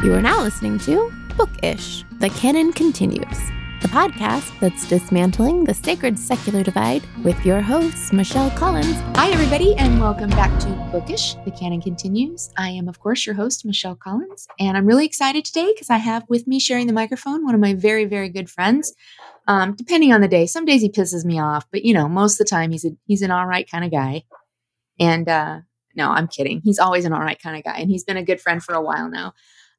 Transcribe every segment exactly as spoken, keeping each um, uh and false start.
You are now listening to Bookish: The Canon Continues, the podcast that's dismantling the sacred secular divide with your host, Michelle Collins. Hi, everybody, and welcome back to Bookish: The Canon Continues. I am, of course, your host, Michelle Collins, and I'm really excited today because I have with me sharing the microphone one of my very, very good friends. Um, depending on the day, some days he pisses me off, but, you know, most of the time he's a, he's an all right kind of guy. And uh, no, I'm kidding. He's always an all right kind of guy, and he's been a good friend for a while now.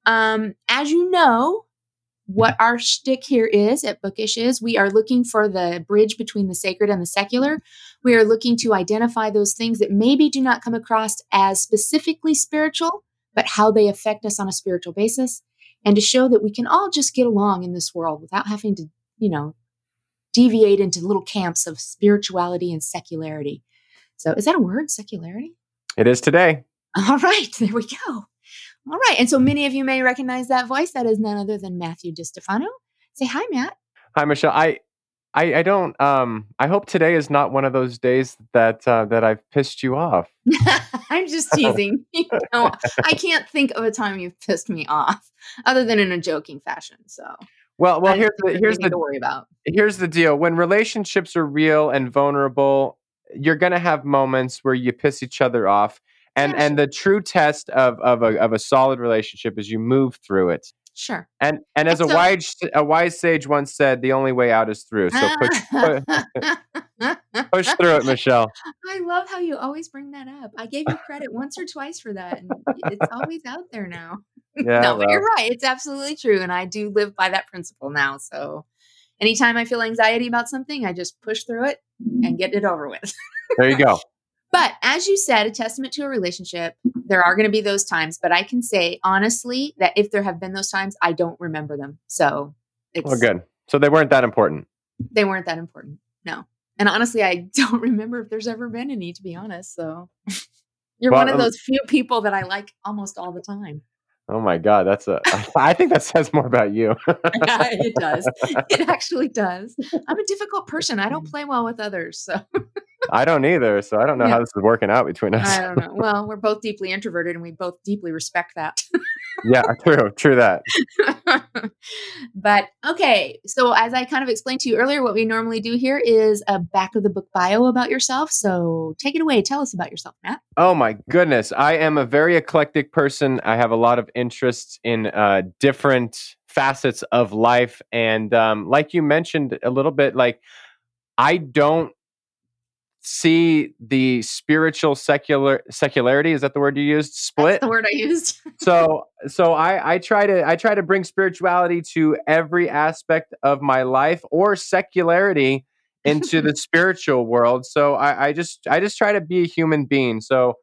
Um, as you know, what our shtick here is at Bookish is we are looking for the bridge between the sacred and the secular. We are looking to identify those things that maybe do not come across as specifically spiritual, but how they affect us on a spiritual basis, and to show that we can all just get along in this world without having to, you know, deviate into little camps of spirituality and secularity. So is that a word, secularity? It is today. All right, there we go. All right. And so many of you may recognize that voice. That is none other than Matthew DiStefano. Say hi, Matt. Hi, Michelle. I, I, I don't, um, I hope today is not one of those days that, uh, that I've pissed you off. I'm just teasing. You know, I can't think of a time you've pissed me off other than in a joking fashion. So, well, well, here's the, here's the, to worry about. Here's the deal. When relationships are real and vulnerable, you're going to have moments where you piss each other off. And yeah, and sure. The true test of of a of a solid relationship is you move through it. Sure. And and as and so, a wise a wise sage once said, the only way out is through. So push push through it, Michelle. I love how you always bring that up. I gave you credit once or twice for that, and it's always out there now. Yeah, no, well. But you're right. It's absolutely true, and I do live by that principle now. So anytime I feel anxiety about something, I just push through it and get it over with. There you go. But as you said, a testament to a relationship, there are going to be those times. But I can say honestly that if there have been those times, I don't remember them. So it's well, good. So they weren't that important. They weren't that important. No. And honestly, I don't remember if there's ever been any, to be honest. So you're well, one of those few people that I like almost all the time. Oh, my God. That's a I think that says more about you. Yeah, it does. It actually does. I'm a difficult person. I don't play well with others. So I don't either. So I don't know yeah. how this is working out between us. I don't know. Well, we're both deeply introverted and we both deeply respect that. Yeah, true. True that. But okay. So as I kind of explained to you earlier, what we normally do here is a back of the book bio about yourself. So take it away. Tell us about yourself, Matt. Oh my goodness. I am a very eclectic person. I have a lot of interests in uh, different facets of life. And um, like you mentioned a little bit, like I don't see the spiritual secular secularity. Is that the word you used? Split. That's the word I used. so, so I, I try to, I try to bring spirituality to every aspect of my life or secularity into the spiritual world. So I, I just, I just try to be a human being. So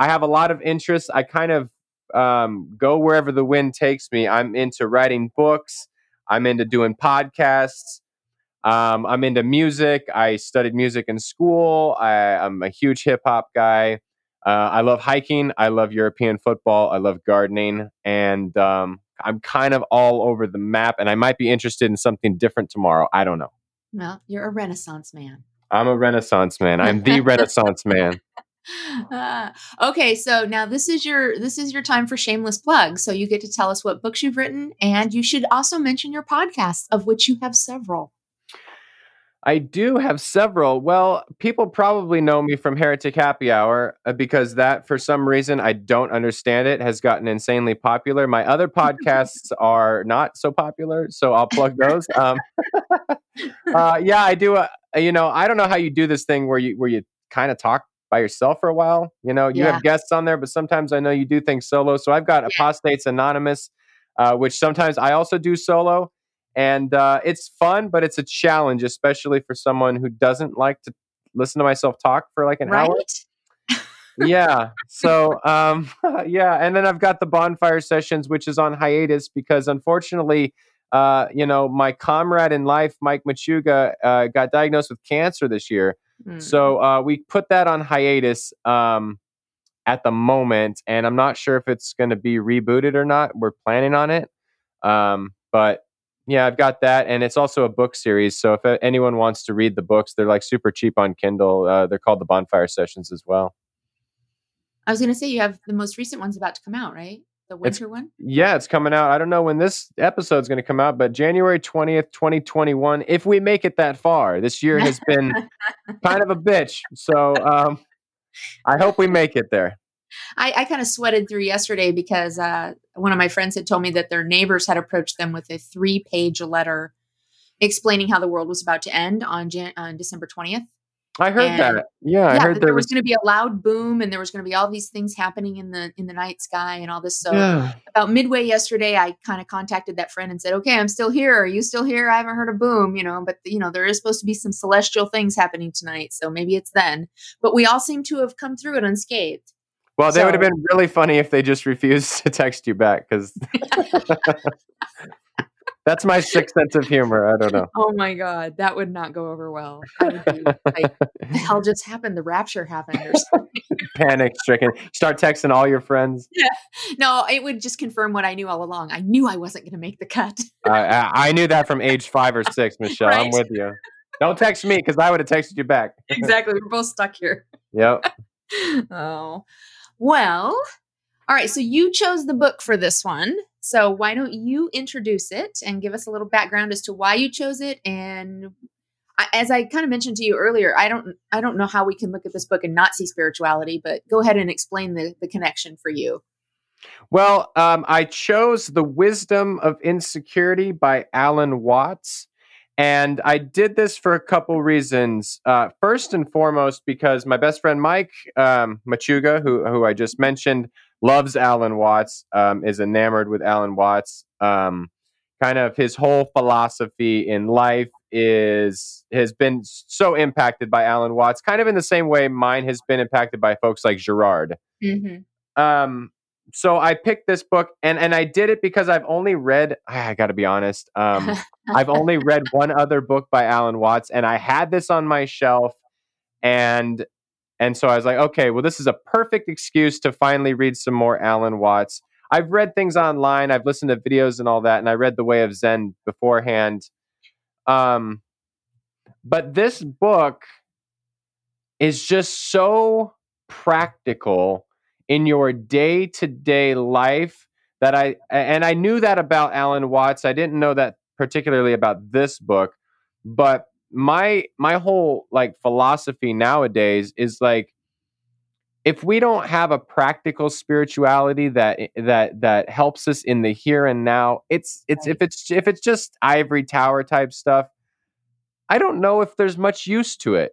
I have a lot of interests. I kind of, um, go wherever the wind takes me. I'm into writing books. I'm into doing podcasts. Um, I'm into music. I studied music in school. I, I'm a huge hip hop guy. Uh, I love hiking. I love European football. I love gardening. And um, I'm kind of all over the map, and I might be interested in something different tomorrow. I don't know. Well, you're a Renaissance man. I'm a Renaissance man. I'm the Renaissance man. Uh, okay, so now this is your this is your time for shameless plugs. So you get to tell us what books you've written, and you should also mention your podcasts, of which you have several. I do have several. Well, people probably know me from Heretic Happy Hour because that, for some reason, I don't understand it, has gotten insanely popular. My other podcasts are not so popular, so I'll plug those. Um, uh, yeah, I do. A, you know, I don't know how you do this thing where you where you kind of talk by yourself for a while. You know, you yeah. have guests on there, but sometimes I know you do things solo. So I've got yeah. Apostates Anonymous, uh, which sometimes I also do solo. And uh, it's fun, but it's a challenge, especially for someone who doesn't like to listen to myself talk for like an right? hour. Yeah. So, um, yeah. And then I've got the Bonfire Sessions, which is on hiatus because unfortunately, uh, you know, my comrade in life, Mike Machuga, uh, got diagnosed with cancer this year. Mm. So uh, we put that on hiatus um, at the moment. And I'm not sure if it's going to be rebooted or not. We're planning on it. Um, but yeah, I've got that. And it's also a book series. So if anyone wants to read the books, they're like super cheap on Kindle. Uh, they're called the Bonfire Sessions as well. I was going to say, you have the most recent ones about to come out, right? The winter it's, one? Yeah, it's coming out. I don't know when this episode's going to come out, but January twentieth, twenty twenty-one, if we make it that far. This year has been kind of a bitch. So um, I hope we make it there. I, I kind of sweated through yesterday because uh, one of my friends had told me that their neighbors had approached them with a three-page letter explaining how the world was about to end on, Jan- on December twentieth. I heard and, that. Yeah, yeah, I heard that there was, was going to be a loud boom, and there was going to be all these things happening in the in the night sky and all this. So yeah. About midway yesterday, I kind of contacted that friend and said, "Okay, I'm still here. Are you still here? I haven't heard a boom, you know. But you know, there is supposed to be some celestial things happening tonight, so maybe it's then." But we all seem to have come through it unscathed. Well, so, that would have been really funny if they just refused to text you back, because that's my sixth sense of humor. I don't know. Oh my God. That would not go over well. I would be like, the hell just happened? The rapture happened or something. Panic stricken. Start texting all your friends. Yeah. No, it would just confirm what I knew all along. I knew I wasn't going to make the cut. uh, I, I knew that from age five or six, Michelle. Right? I'm with you. Don't text me, because I would have texted you back. Exactly. We're both stuck here. Yep. Oh, well, all right. So you chose the book for this one. So why don't you introduce it and give us a little background as to why you chose it? And I, as I kind of mentioned to you earlier, I don't, I don't know how we can look at this book and not see spirituality, but go ahead and explain the, the connection for you. Well, um, I chose The Wisdom of Insecurity by Alan Watts. And I did this for a couple reasons. Uh, first and foremost, because my best friend, Mike um, Machuga, who, who I just mentioned, loves Alan Watts, um, is enamored with Alan Watts. Um, kind of his whole philosophy in life is has been so impacted by Alan Watts, kind of in the same way mine has been impacted by folks like Gerard. Mm-hmm. Um, so I picked this book, and, and I did it because I've only read, I gotta be honest, um, I've only read one other book by Alan Watts, and I had this on my shelf, and And so I was like, okay, well, this is a perfect excuse to finally read some more Alan Watts. I've read things online. I've listened to videos and all that. And I read The Way of Zen beforehand. Um, but this book is just so practical in your day-to-day life that I, and I knew that about Alan Watts. I didn't know that particularly about this book, but My my whole like philosophy nowadays is like, if we don't have a practical spirituality that that that helps us in the here and now, it's it's if it's if it's just ivory tower type stuff, I don't know if there's much use to it.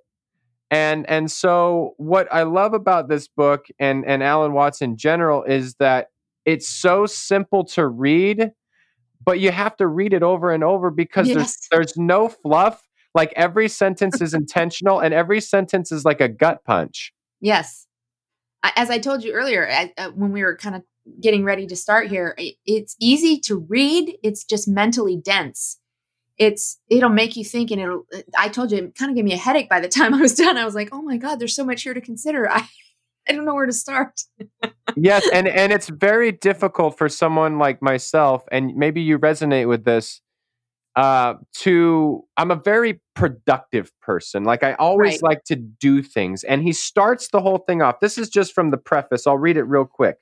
And and so what I love about this book and and Alan Watts in general is that it's so simple to read, but you have to read it over and over because yes. there's there's no fluff. Like every sentence is intentional and every sentence is like a gut punch. Yes. As I told you earlier, I, uh, when we were kind of getting ready to start here, it, it's easy to read. It's just mentally dense. It's, it'll make you think, and it'll, I told you, it kind of gave me a headache by the time I was done. I was like, oh my God, there's so much here to consider. I, I don't know where to start. Yes. And, and it's very difficult for someone like myself, and maybe you resonate with this, Uh, to, I'm a very productive person. Like I always right. like to do things. And he starts the whole thing off. This is just from the preface. I'll read it real quick.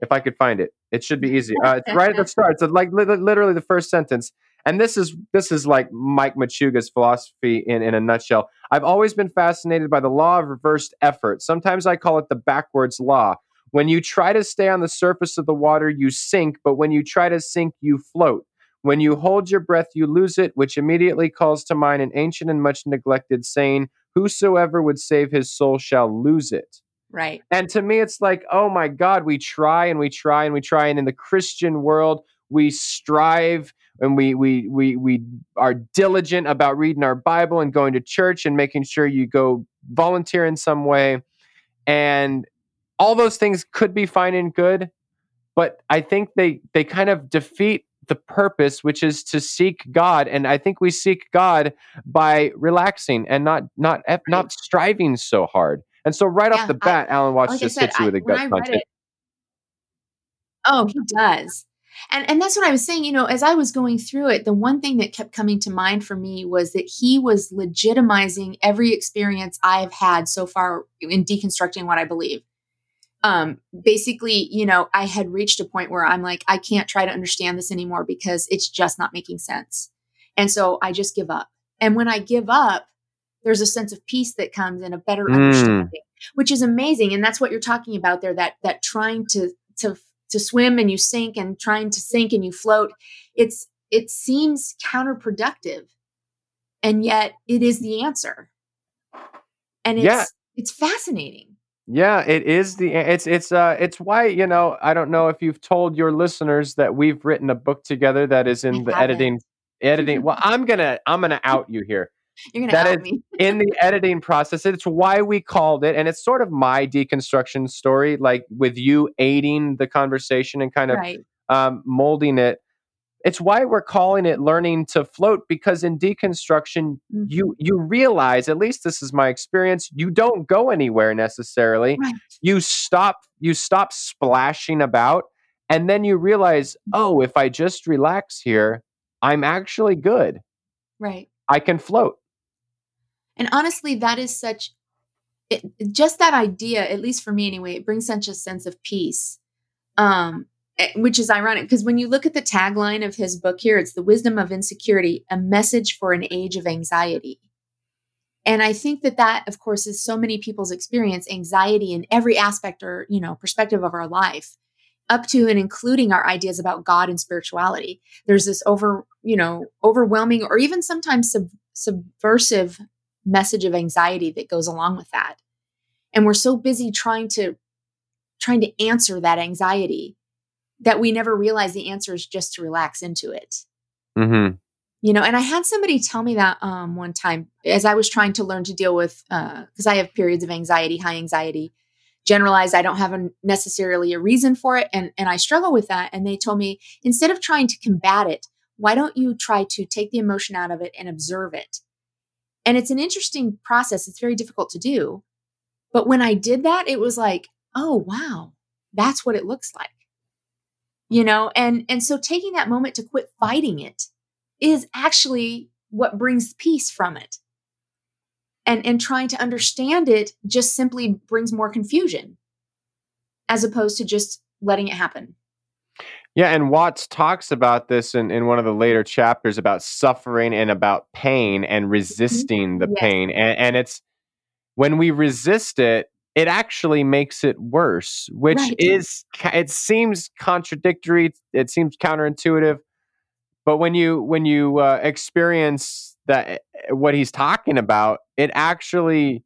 If I could find it, it should be easy. Uh, it's right at the start. It's like li- literally the first sentence. And this is, this is like Mike Machuga's philosophy in, in a nutshell. I've always been fascinated by the law of reversed effort. Sometimes I call it the backwards law. When you try to stay on the surface of the water, you sink. But when you try to sink, you float. When you hold your breath, you lose it, which immediately calls to mind an ancient and much neglected saying, whosoever would save his soul shall lose it. Right. And to me, it's like, oh my God, we try and we try and we try. And in the Christian world, we strive and we we we we are diligent about reading our Bible and going to church and making sure you go volunteer in some way. And all those things could be fine and good, but I think they they kind of defeat the purpose, which is to seek God. And I think we seek God by relaxing and not not not striving so hard. And so right yeah, off the bat, I, Alan Watts like just said, hits you with a gut punch. Oh, he does. And and that's what I was saying, you know, as I was going through it, the one thing that kept coming to mind for me was that he was legitimizing every experience I've had so far in deconstructing what I believe. um, basically, you know, I had reached a point where I'm like, I can't try to understand this anymore because it's just not making sense. And so I just give up. And when I give up, there's a sense of peace that comes and a better mm. understanding, which is amazing. And that's what you're talking about there, that, that trying to, to, to swim and you sink and trying to sink and you float. It's, it seems counterproductive, and yet it is the answer. And it's, yeah. it's fascinating. Yeah, it is the it's it's uh it's why, you know, I don't know if you've told your listeners that we've written a book together that is in I the editing editing. Well, I'm gonna I'm gonna out you here. You're gonna that out is me. In the editing process. It's why we called it, and it's sort of my deconstruction story, like with you aiding the conversation and kind of right. um, molding it. It's why we're calling it Learning to Float, because in deconstruction, mm-hmm. you you realize, at least this is my experience, you don't go anywhere necessarily. Right. You stop you stop splashing about, and then you realize, oh, if I just relax here, I'm actually good. Right. I can float. And honestly, that is such, it, just that idea, at least for me anyway, it brings such a sense of peace. Um Which is ironic, because when you look at the tagline of his book here, it's The Wisdom of Insecurity, a message for an age of anxiety. And I think that that, of course, is so many people's experience, anxiety in every aspect or, you know, perspective of our life, up to and including our ideas about God and spirituality. There's this over, you know, overwhelming or even sometimes sub- subversive message of anxiety that goes along with that. And we're so busy trying to, trying to answer that anxiety that we never realize the answer is just to relax into it. Mm-hmm. You know, and I had somebody tell me that um, one time as I was trying to learn to deal with, uh, because I have periods of anxiety, high anxiety, generalized. I don't have a, necessarily a reason for it. And, and I struggle with that. And they told me, instead of trying to combat it, why don't you try to take the emotion out of it and observe it? And it's an interesting process. It's very difficult to do. But when I did that, it was like, oh, wow, that's what it looks like. You know, and, and so taking that moment to quit fighting it is actually what brings peace from it. And, and trying to understand it just simply brings more confusion as opposed to just letting it happen. Yeah. And Watts talks about this in, in one of the later chapters about suffering and about pain and resisting mm-hmm. the yes. pain. And, and it's when we resist it, it actually makes it worse, which right. is, it seems contradictory. It seems counterintuitive, but when you, when you uh, experience that, what he's talking about, it actually,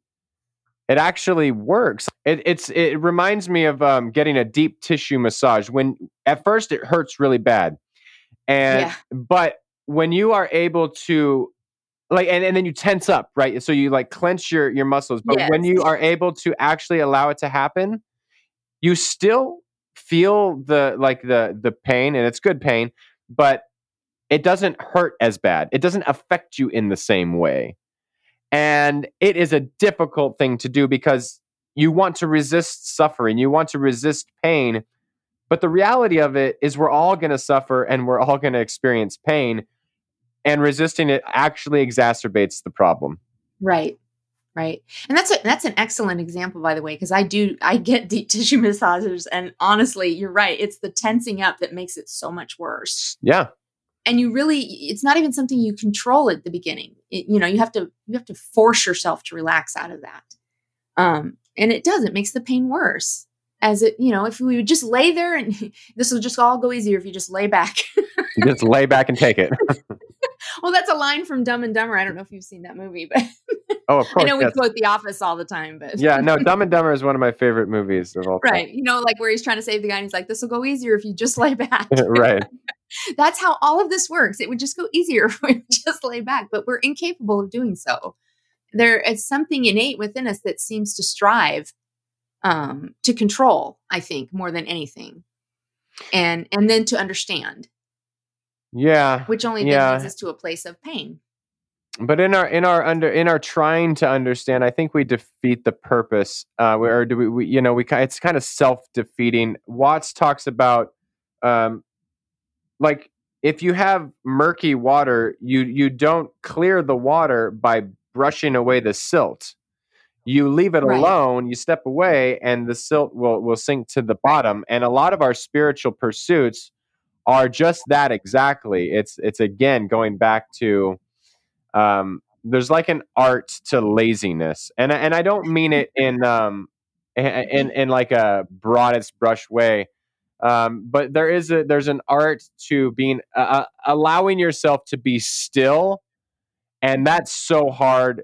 it actually works. It, it's, it reminds me of um, getting a deep tissue massage when at first it hurts really bad. And, yeah. but when you are able to, Like and, and then you tense up, right? So you like clench your, your muscles. But yes. when you are able to actually allow it to happen, you still feel the like the the pain, and it's good pain, but it doesn't hurt as bad. It doesn't affect you in the same way. And it is a difficult thing to do because you want to resist suffering, you want to resist pain, but the reality of it is we're all gonna suffer and we're all gonna experience pain. And resisting it actually exacerbates the problem. Right, right. And that's a, that's an excellent example, by the way, because I do, I get deep tissue massages. And honestly, you're right. It's the tensing up that makes it so much worse. Yeah. And you really, it's not even something you control at the beginning. It, you know, you have to, you have to force yourself to relax out of that. Um, and it does, it makes the pain worse. As it, you know, if we would just lay there and this will just all go easier if you just lay back. You just lay back and take it. Well, that's a line from Dumb and Dumber. I don't know if you've seen that movie, but oh, of course, I know yes. we quote The Office all the time. But yeah, no, Dumb and Dumber is one of my favorite movies of all time. Right. You know, like where he's trying to save the guy and he's like, this will go easier if you just lay back. Right. That's how all of this works. It would just go easier if we just lay back, but we're incapable of doing so. There is something innate within us that seems to strive um, to control, I think, more than anything. And, and then to understand. Yeah. Which only yeah. then leads us to a place of pain. But in our in our under in our trying to understand, I think we defeat the purpose. Uh, we, or do we, we? You know, we it's kind of self-defeating. Watts talks about, um, like if you have murky water, you you don't clear the water by brushing away the silt. You leave it right. alone, you step away, and the silt will, will sink to the bottom. And a lot of our spiritual pursuits are just that exactly. It's, it's again, going back to, um, there's like an art to laziness. And, and I don't mean it in, um, in, in like a broadest brush way. Um, but there is a, there's an art to being, uh, allowing yourself to be still. And that's so hard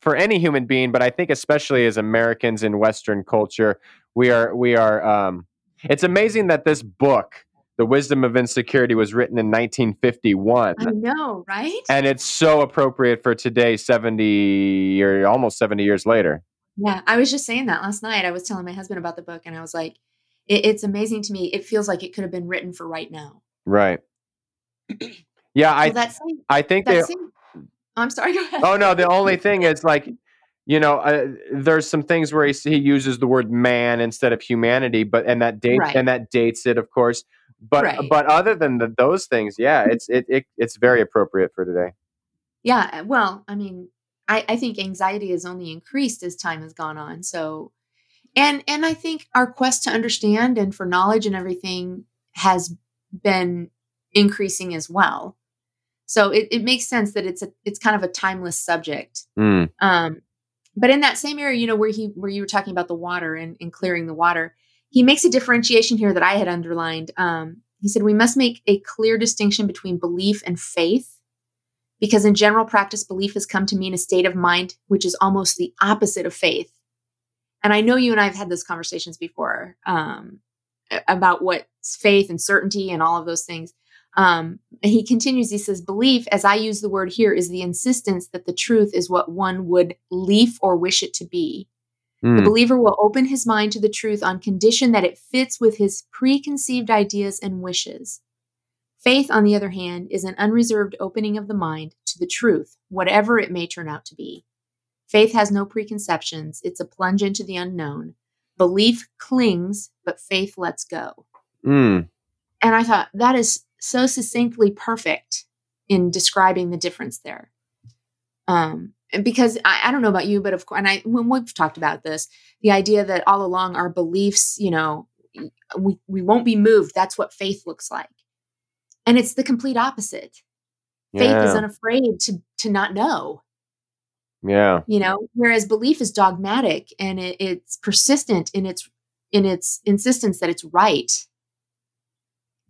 for any human being, but I think especially as Americans in Western culture, we are, we are, um, it's amazing that this book, The Wisdom of Insecurity, was written in nineteen fifty-one. I know, right? And it's so appropriate for today, seventy or almost seventy years later. Yeah. I was just saying that last night. I was telling my husband about the book and I was like, it, it's amazing to me. It feels like it could have been written for right now. Right. Yeah. I, well, that's I think that's they, I'm sorry. Go ahead. Oh no. The only thing is like, you know, uh, there's some things where he, he uses the word man instead of humanity, but, and that dates, right. and that dates it, of course, but, right. but other than the, those things, yeah, it's, it, it, it's very appropriate for today. Yeah. Well, I mean, I, I think anxiety has only increased as time has gone on. So, and, and I think our quest to understand and for knowledge and everything has been increasing as well. So it, it makes sense that it's a, it's kind of a timeless subject. Mm. Um, but in that same area, you know, where he, where you were talking about the water and, and clearing the water, he makes a differentiation here that I had underlined. Um, he said, we must make a clear distinction between belief and faith, because in general practice, belief has come to mean a state of mind, which is almost the opposite of faith. And I know you and I have had those conversations before, um, about what's faith and certainty and all of those things. Um, he continues, he says, belief, as I use the word here, is the insistence that the truth is what one would leaf or wish it to be. Mm. The believer will open his mind to the truth on condition that it fits with his preconceived ideas and wishes. Faith, on the other hand, is an unreserved opening of the mind to the truth, whatever it may turn out to be. Faith has no preconceptions. It's a plunge into the unknown. Belief clings, but faith lets go. Mm. And I thought, that is so succinctly perfect in describing the difference there. Um, because I, I don't know about you, but of course, and I, when we've talked about this, the idea that all along our beliefs, you know, we, we won't be moved. That's what faith looks like. And it's the complete opposite. Yeah. Faith is unafraid to, to not know. Yeah. You know, whereas belief is dogmatic and it, it's persistent in its, in its insistence that it's right.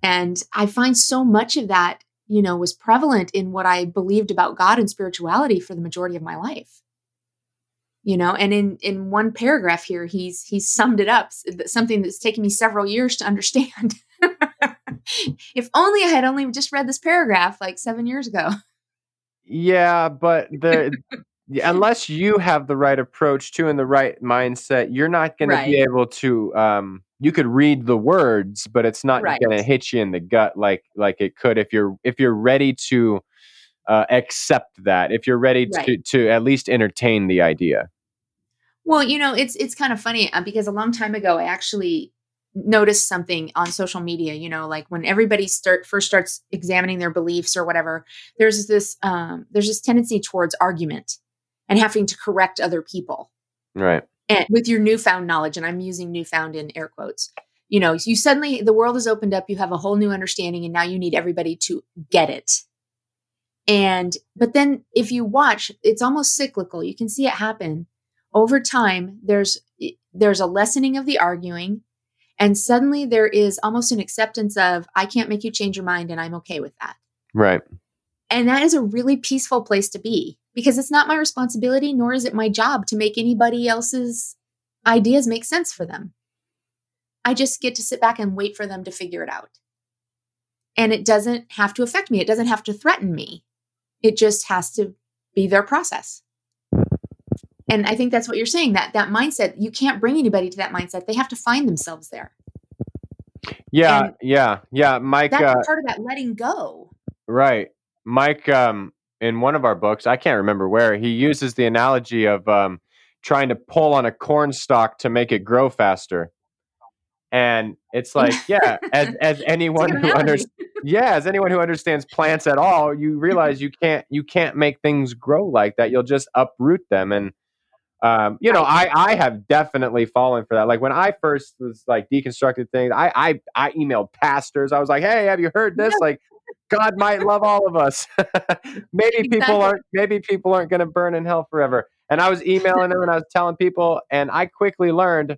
And I find so much of that, you know, was prevalent in what I believed about God and spirituality for the majority of my life, you know, and in, in one paragraph here, he's, he's summed it up, something that's taken me several years to understand. If only I had only just read this paragraph like seven years ago. Yeah. But the, unless you have the right approach to, and the right mindset, you're not going right. to be able to, um, you could read the words, but it's not right. going to hit you in the gut like like it could if you're if you're ready to uh, accept that, if you're ready right. to to at least entertain the idea. Well, you know, it's it's kind of funny because a long time ago, I actually noticed something on social media. You know, like when everybody start first starts examining their beliefs or whatever, there's this um, there's this tendency towards argument and having to correct other people. Right. And with your newfound knowledge, and I'm using newfound in air quotes, you know, you suddenly, the world is opened up, you have a whole new understanding, and now you need everybody to get it. And, but then if you watch, it's almost cyclical. You can see it happen over time. There's, there's a lessening of the arguing, and suddenly there is almost an acceptance of, I can't make you change your mind, and I'm okay with that. Right. And that is a really peaceful place to be, because it's not my responsibility, nor is it my job to make anybody else's ideas make sense for them. I just get to sit back and wait for them to figure it out. And it doesn't have to affect me. It doesn't have to threaten me. It just has to be their process. And I think that's what you're saying, that that mindset, you can't bring anybody to that mindset. They have to find themselves there. Yeah, and yeah, yeah. Mike, that's uh, part of that letting go. Right. Mike, um, in one of our books, I can't remember where, he uses the analogy of um, trying to pull on a corn stalk to make it grow faster. And it's like, yeah, as as anyone who understands, yeah, as anyone who understands plants at all, you realize you can't you can't make things grow like that. You'll just uproot them. And Um, you know, I, I have definitely fallen for that. Like when I first was like deconstructed things, I, I, I emailed pastors. I was like, hey, have you heard this? Like God might love all of us. maybe exactly. people aren't, maybe people aren't going to burn in hell forever. And I was emailing them and I was telling people, and I quickly learned,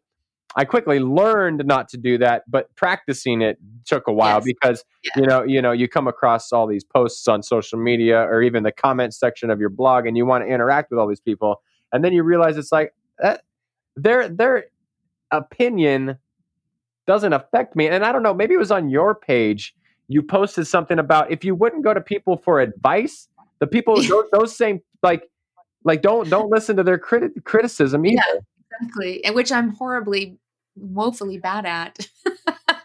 I quickly learned not to do that, but practicing it took a while yes. because, yeah. you know, you know, you come across all these posts on social media or even the comment section of your blog, and you want to interact with all these people. And then you realize it's like that, their their opinion doesn't affect me. And I don't know, maybe it was on your page. You posted something about if you wouldn't go to people for advice, the people those, those same like like don't don't listen to their criti- criticism either. Yeah, exactly, and which I'm horribly, woefully bad at.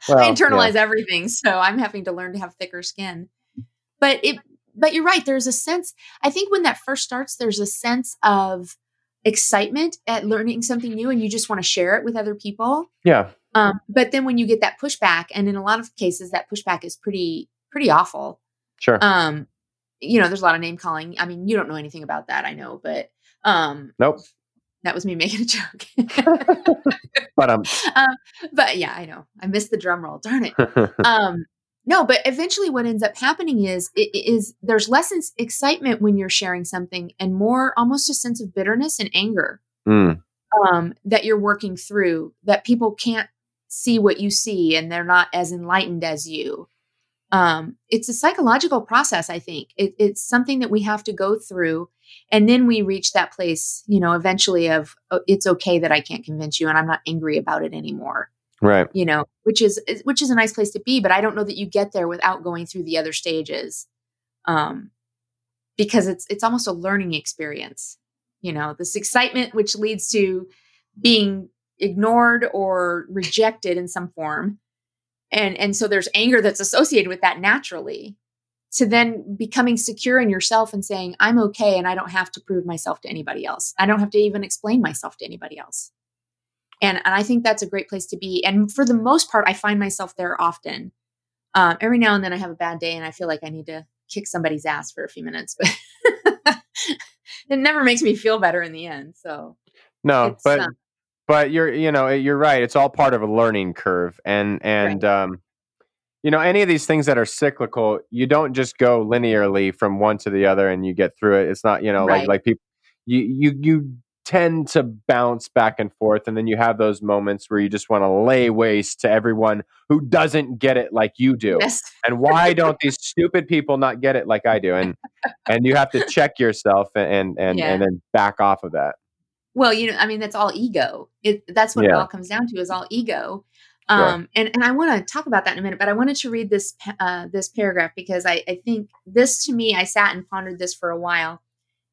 Well, I internalize yeah. everything, so I'm having to learn to have thicker skin. But it, but you're right. There's a sense. I think when that first starts, there's a sense of excitement at learning something new, and you just want to share it with other people. Yeah. Um, but then when you get that pushback, and in a lot of cases that pushback is pretty, pretty awful. Sure. Um, you know, there's a lot of name calling. I mean, you don't know anything about that, I know, but, um, nope. That was me making a joke, but, um, um, but yeah, I know I missed the drum roll. Darn it. um, No, but eventually what ends up happening is, it, is there's less excitement when you're sharing something and more almost a sense of bitterness and anger mm. um, that you're working through, that people can't see what you see and they're not as enlightened as you. Um, it's a psychological process, I think. It, it's something that we have to go through. And then we reach that place, you know, eventually of oh, it's okay that I can't convince you and I'm not angry about it anymore. Right. You know, which is, which is a nice place to be, but I don't know that you get there without going through the other stages. Um, because it's, it's almost a learning experience, you know, this excitement, which leads to being ignored or rejected in some form. And, and so there's anger that's associated with that naturally, to then becoming secure in yourself and saying, I'm okay. And I don't have to prove myself to anybody else. I don't have to even explain myself to anybody else. And, and I think that's a great place to be. And for the most part, I find myself there often. Um, every now and then I have a bad day and I feel like I need to kick somebody's ass for a few minutes, but it never makes me feel better in the end. So no, but, um, but you're, you know, you're right. It's all part of a learning curve. And, and, right. um, you know, any of these things that are cyclical, you don't just go linearly from one to the other and you get through it. It's not, you know, right. like, like people, you, you, you, tend to bounce back and forth. And then you have those moments where you just want to lay waste to everyone who doesn't get it like you do. Yes. And why don't these stupid people not get it like I do? And, and you have to check yourself and, and, yeah. and then back off of that. Well, you know, I mean, that's all ego. It, that's what yeah. it all comes down to is all ego. Um, yeah. and, and I want to talk about that in a minute, but I wanted to read this, uh, this paragraph because I, I think this to me, I sat and pondered this for a while.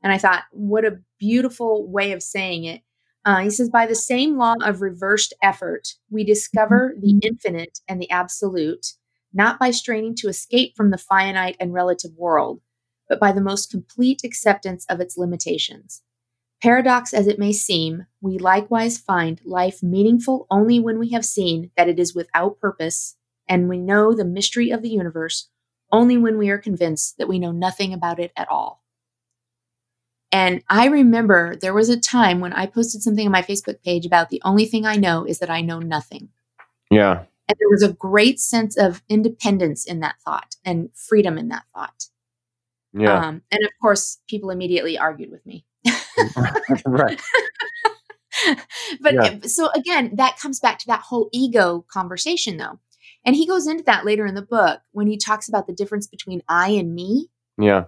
And I thought, what a beautiful way of saying it. Uh, he says, by the same law of reversed effort, we discover the infinite and the absolute, not by straining to escape from the finite and relative world, but by the most complete acceptance of its limitations. Paradox as it may seem, we likewise find life meaningful only when we have seen that it is without purpose, and we know the mystery of the universe only when we are convinced that we know nothing about it at all. And I remember there was a time when I posted something on my Facebook page about the only thing I know is that I know nothing. Yeah. And there was a great sense of independence in that thought and freedom in that thought. Yeah. Um, and of course, people immediately argued with me. Right. But yeah. So again, that comes back to that whole ego conversation though. And he goes into that later in the book when he talks about the difference between I and me. Yeah.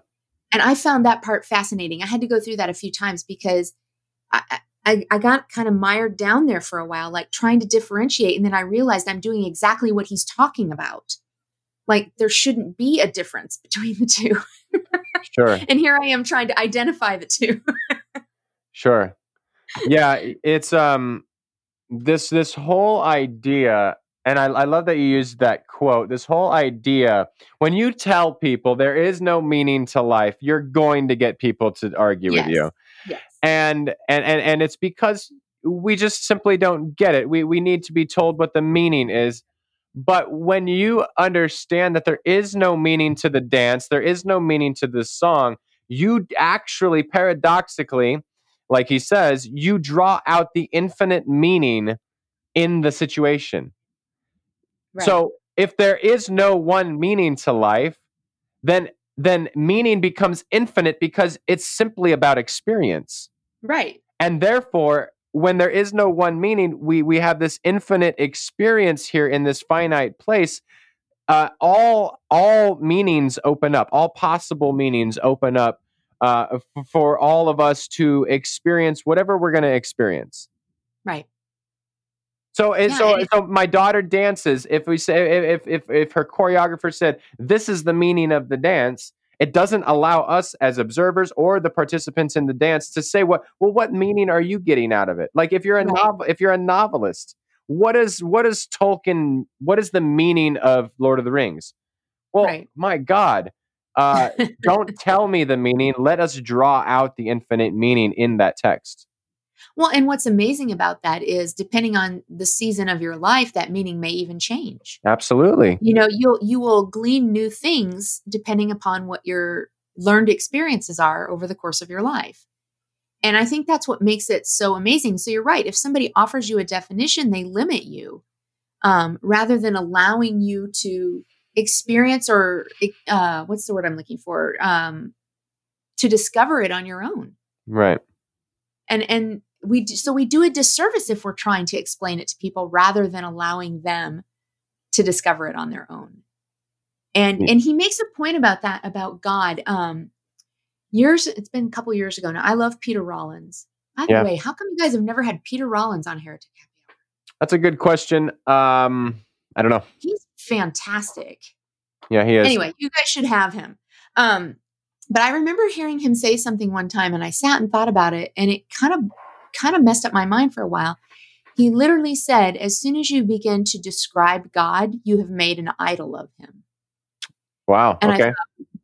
And I found that part fascinating. I had to go through that a few times because I, I, I got kind of mired down there for a while, like trying to differentiate. And then I realized I'm doing exactly what he's talking about. Like there shouldn't be a difference between the two. Sure. And here I am trying to identify the two. Sure. Yeah. It's um this, this whole idea. And I, I love that you used that quote, this whole idea. When you tell people there is no meaning to life, you're going to get people to argue yes. with you. Yes. And, and and and it's because we just simply don't get it. We we need to be told what the meaning is. But when you understand that there is no meaning to the dance, there is no meaning to this song, you actually paradoxically like he says, you draw out the infinite meaning in the situation. Right. So if there is no one meaning to life, then then meaning becomes infinite because it's simply about experience. Right. And therefore, when there is no one meaning, we we have this infinite experience here in this finite place. Uh, all all meanings open up. All possible meanings open up uh, f- for all of us to experience whatever we're going to experience. Right. So and yeah, so and so my daughter dances. If we say if if if her choreographer said this is the meaning of the dance, it doesn't allow us as observers or the participants in the dance to say what well what meaning are you getting out of it? Like if you're a right. novel, if you're a novelist. What is what is Tolkien? What is the meaning of Lord of the Rings? Well, right. my God, uh, don't tell me the meaning. Let us draw out the infinite meaning in that text. Well, and what's amazing about that is, depending on the season of your life, that meaning may even change. Absolutely. You know, you'll you will glean new things depending upon what your learned experiences are over the course of your life. And I think that's what makes it so amazing. So you're right. If somebody offers you a definition, they limit you um, rather than allowing you to experience or uh, what's the word I'm looking for? Um, to discover it on your own. Right. And and we do, so we do a disservice if we're trying to explain it to people rather than allowing them to discover it on their own. And mm. and he makes a point about that, about God. Um, Years, it's been a couple years ago now. I love Peter Rollins. By the yeah. way, how come you guys have never had Peter Rollins on Heretic Happy Hour? That's a good question. Um, I don't know. He's fantastic. Yeah, he is. Anyway, you guys should have him. Um, but I remember hearing him say something one time, and I sat and thought about it, and it kind of kind of messed up my mind for a while. He literally said, as soon as you begin to describe God, you have made an idol of him. Wow. And okay. I thought,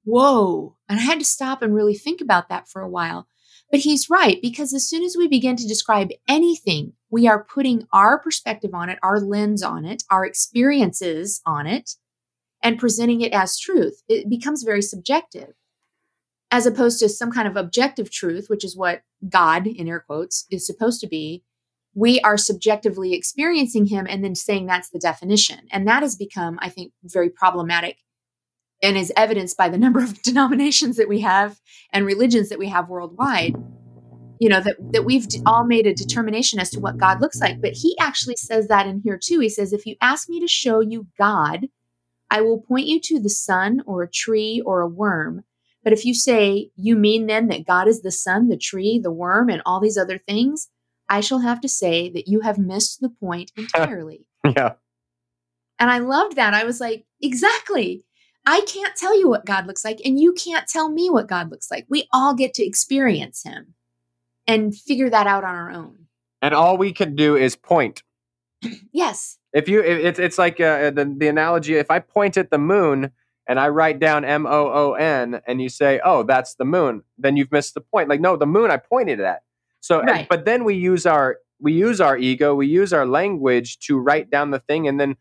whoa. And I had to stop and really think about that for a while. But he's right, because as soon as we begin to describe anything, we are putting our perspective on it, our lens on it, our experiences on it, and presenting it as truth. It becomes very subjective, as opposed to some kind of objective truth, which is what God, in air quotes, is supposed to be. We are subjectively experiencing him and then saying that's the definition. And that has become, I think, very problematic, and is evidenced by the number of denominations that we have and religions that we have worldwide, you know, that, that we've all made a determination as to what God looks like. But he actually says that in here too. He says, if you ask me to show you God, I will point you to the sun or a tree or a worm. But if you say, you mean then that God is the sun, the tree, the worm, and all these other things, I shall have to say that you have missed the point entirely. Yeah. And I loved that. I was like, exactly. I can't tell you what God looks like, and you can't tell me what God looks like. We all get to experience him and figure that out on our own. And all we can do is point. Yes. If you, it's it's like uh, the the analogy. If I point at the moon and I write down M O O N, and you say, "Oh, that's the moon," then you've missed the point. Like, no, the moon I pointed at. So, right. and, but then we use our we use our ego, we use our language to write down the thing, and then,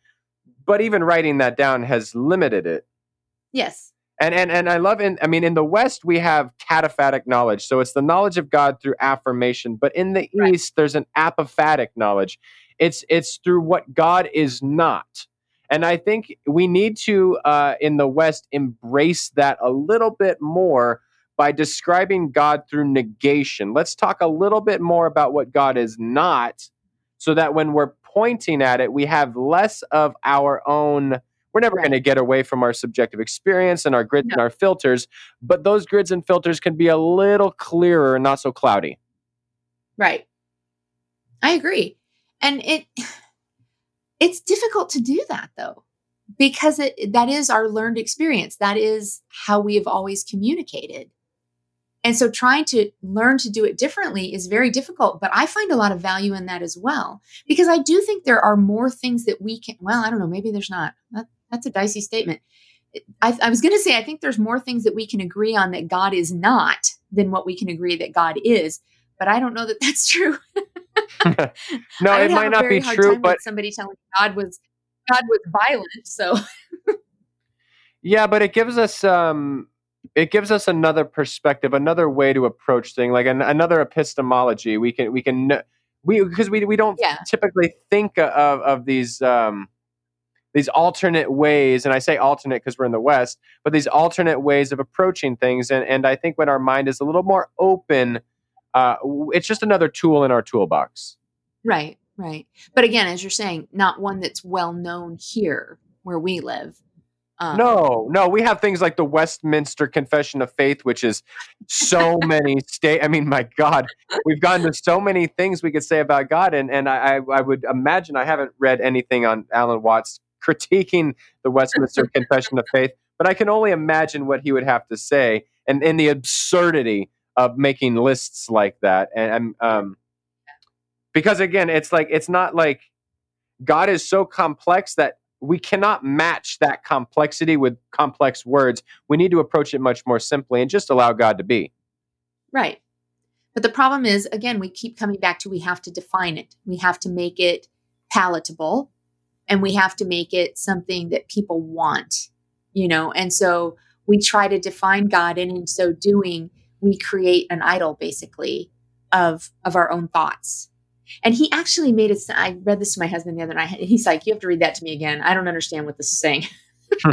but even writing that down has limited it. Yes. And and and I love, in, I mean, in the West, we have cataphatic knowledge. So it's the knowledge of God through affirmation. But in the right. East, there's an apophatic knowledge. It's it's through what God is not. And I think we need to, uh, in the West, embrace that a little bit more by describing God through negation. Let's talk a little bit more about what God is not, so that when we're pointing at it, we have less of our own. We're never right. going to get away from our subjective experience and our grids no. and our filters, but those grids and filters can be a little clearer and not so cloudy. Right. I agree. And it it's difficult to do that, though, because it, that is our learned experience. That is how we have always communicated. And so trying to learn to do it differently is very difficult, but I find a lot of value in that as well, because I do think there are more things that we can, well, I don't know, maybe there's not. That, that's a dicey statement. I, I was going to say, I think there's more things that we can agree on that God is not than what we can agree that God is, but I don't know that that's true. No, it might not be true, but somebody telling God was, God was violent. So yeah, but it gives us, um, it gives us another perspective, another way to approach things, like an, another epistemology. We can we can we because we we don't yeah. typically think of of these um, these alternate ways, and I say alternate because we're in the West, but these alternate ways of approaching things. And, and I think when our mind is a little more open, uh, it's just another tool in our toolbox. Right, right. But again, as you're saying, not one that's well known here where we live. Um, no, no, we have things like the Westminster Confession of Faith, which is so many state. I mean, my God, we've gotten to so many things we could say about God. And, and I, I would imagine I haven't read anything on Alan Watts critiquing the Westminster Confession of Faith, but I can only imagine what he would have to say and, and the absurdity of making lists like that. And, um, because again, it's like, it's not like God is so complex that we cannot match that complexity with complex words. We need to approach it much more simply and just allow God to be. Right. But the problem is, again, we keep coming back to, we have to define it. We have to make it palatable, and we have to make it something that people want, you know? And so we try to define God, and in so doing, we create an idol basically of, of our own thoughts. And he actually made it. I read this to my husband the other night. He's like, "You have to read that to me again. I don't understand what this is saying." Sure.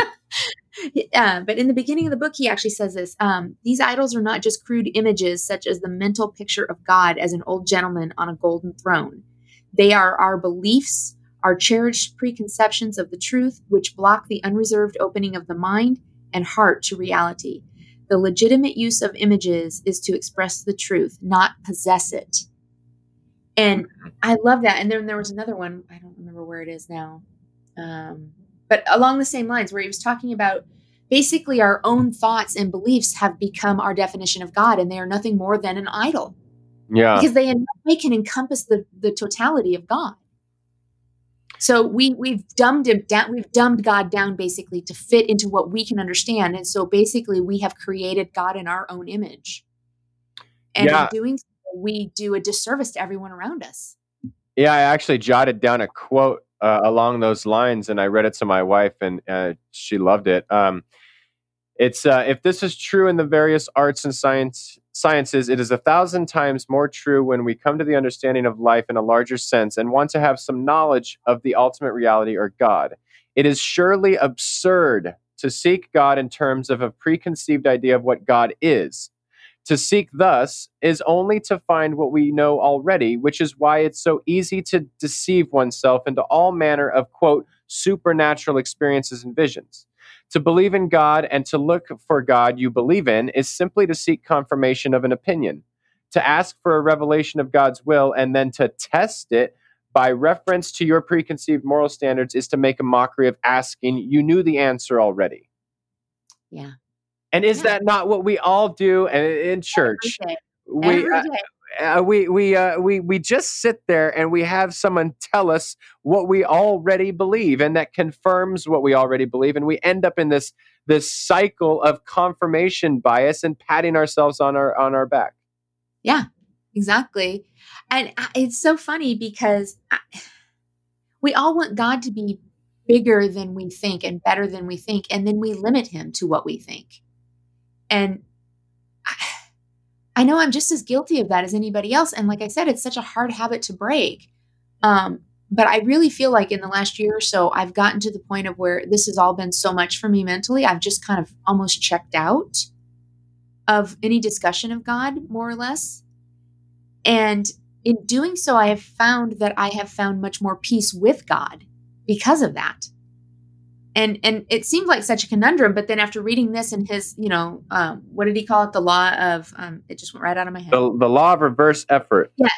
uh, but in the beginning of the book, he actually says this. Um, These idols are not just crude images, such as the mental picture of God as an old gentleman on a golden throne. They are our beliefs, our cherished preconceptions of the truth, which block the unreserved opening of the mind and heart to reality. The legitimate use of images is to express the truth, not possess it. And I love that. And then there was another one. I don't remember where it is now. Um, but along the same lines, where he was talking about basically our own thoughts and beliefs have become our definition of God, and they are nothing more than an idol. Yeah. Because they, they can encompass the, the totality of God. So we, we've dumbed him down. We've dumbed God down basically to fit into what we can understand. And so basically we have created God in our own image. And yeah. in doing so, we do a disservice to everyone around us. Yeah, I actually jotted down a quote uh, along those lines, and I read it to my wife, and uh, she loved it. Um, it's, uh, if this is true in the various arts and science sciences, it is a thousand times more true when we come to the understanding of life in a larger sense and want to have some knowledge of the ultimate reality or God. It is surely absurd to seek God in terms of a preconceived idea of what God is. To seek thus is only to find what we know already, which is why it's so easy to deceive oneself into all manner of, quote, supernatural experiences and visions. To believe in God and to look for God you believe in is simply to seek confirmation of an opinion, to ask for a revelation of God's will, and then to test it by reference to your preconceived moral standards is to make a mockery of asking. You knew the answer already. Yeah. And is yeah. that not what we all do in church? Every day. We, Every day. Uh, we we uh, we we just sit there and we have someone tell us what we already believe, and that confirms what we already believe, and we end up in this this cycle of confirmation bias and patting ourselves on our on our back. Yeah, exactly. And it's so funny because I, we all want God to be bigger than we think and better than we think, and then we limit him to what we think. And I, I know I'm just as guilty of that as anybody else. And like I said, it's such a hard habit to break. Um, but I really feel like in the last year or so, I've gotten to the point of where this has all been so much for me mentally. I've just kind of almost checked out of any discussion of God, more or less. And in doing so, I have found that I have found much more peace with God because of that. And and it seemed like such a conundrum, but then after reading this and his, you know, um, what did he call it? The law of, um, it just went right out of my head. The, the law of reverse effort. Yes,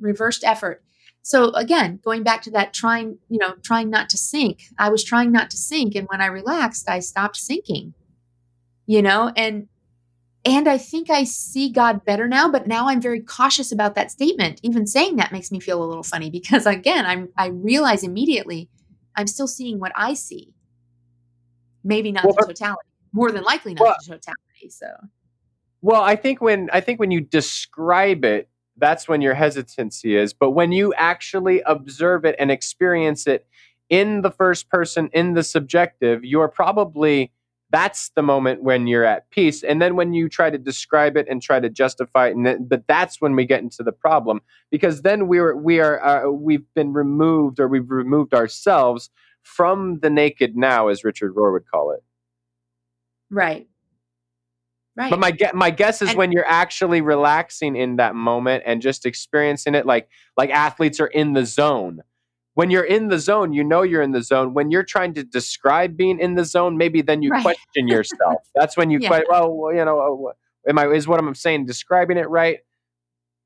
reversed effort. So again, going back to that trying, you know, trying not to sink. I was trying not to sink. And when I relaxed, I stopped sinking, you know, and, and I think I see God better now, but now I'm very cautious about that statement. Even saying that makes me feel a little funny because again, I'm, I realize immediately I'm still seeing what I see. Maybe not well, the totality. More than likely not well, the totality. So, well, I think when I think when you describe it, that's when your hesitancy is. But when you actually observe it and experience it in the first person, in the subjective, you're probably That's the moment when you're at peace. And then when you try to describe it and try to justify it, and th- but that's when we get into the problem, because then we're, we are, uh, we've been removed, or we've removed ourselves from the naked now, as Richard Rohr would call it. Right. Right. But my ge- my guess is and- when you're actually relaxing in that moment and just experiencing it, like like athletes are in the zone. When you're in the zone, you know you're in the zone. When you're trying to describe being in the zone, maybe then you right. question yourself. That's when you yeah. quite well, you know, am I is what I'm saying describing it right?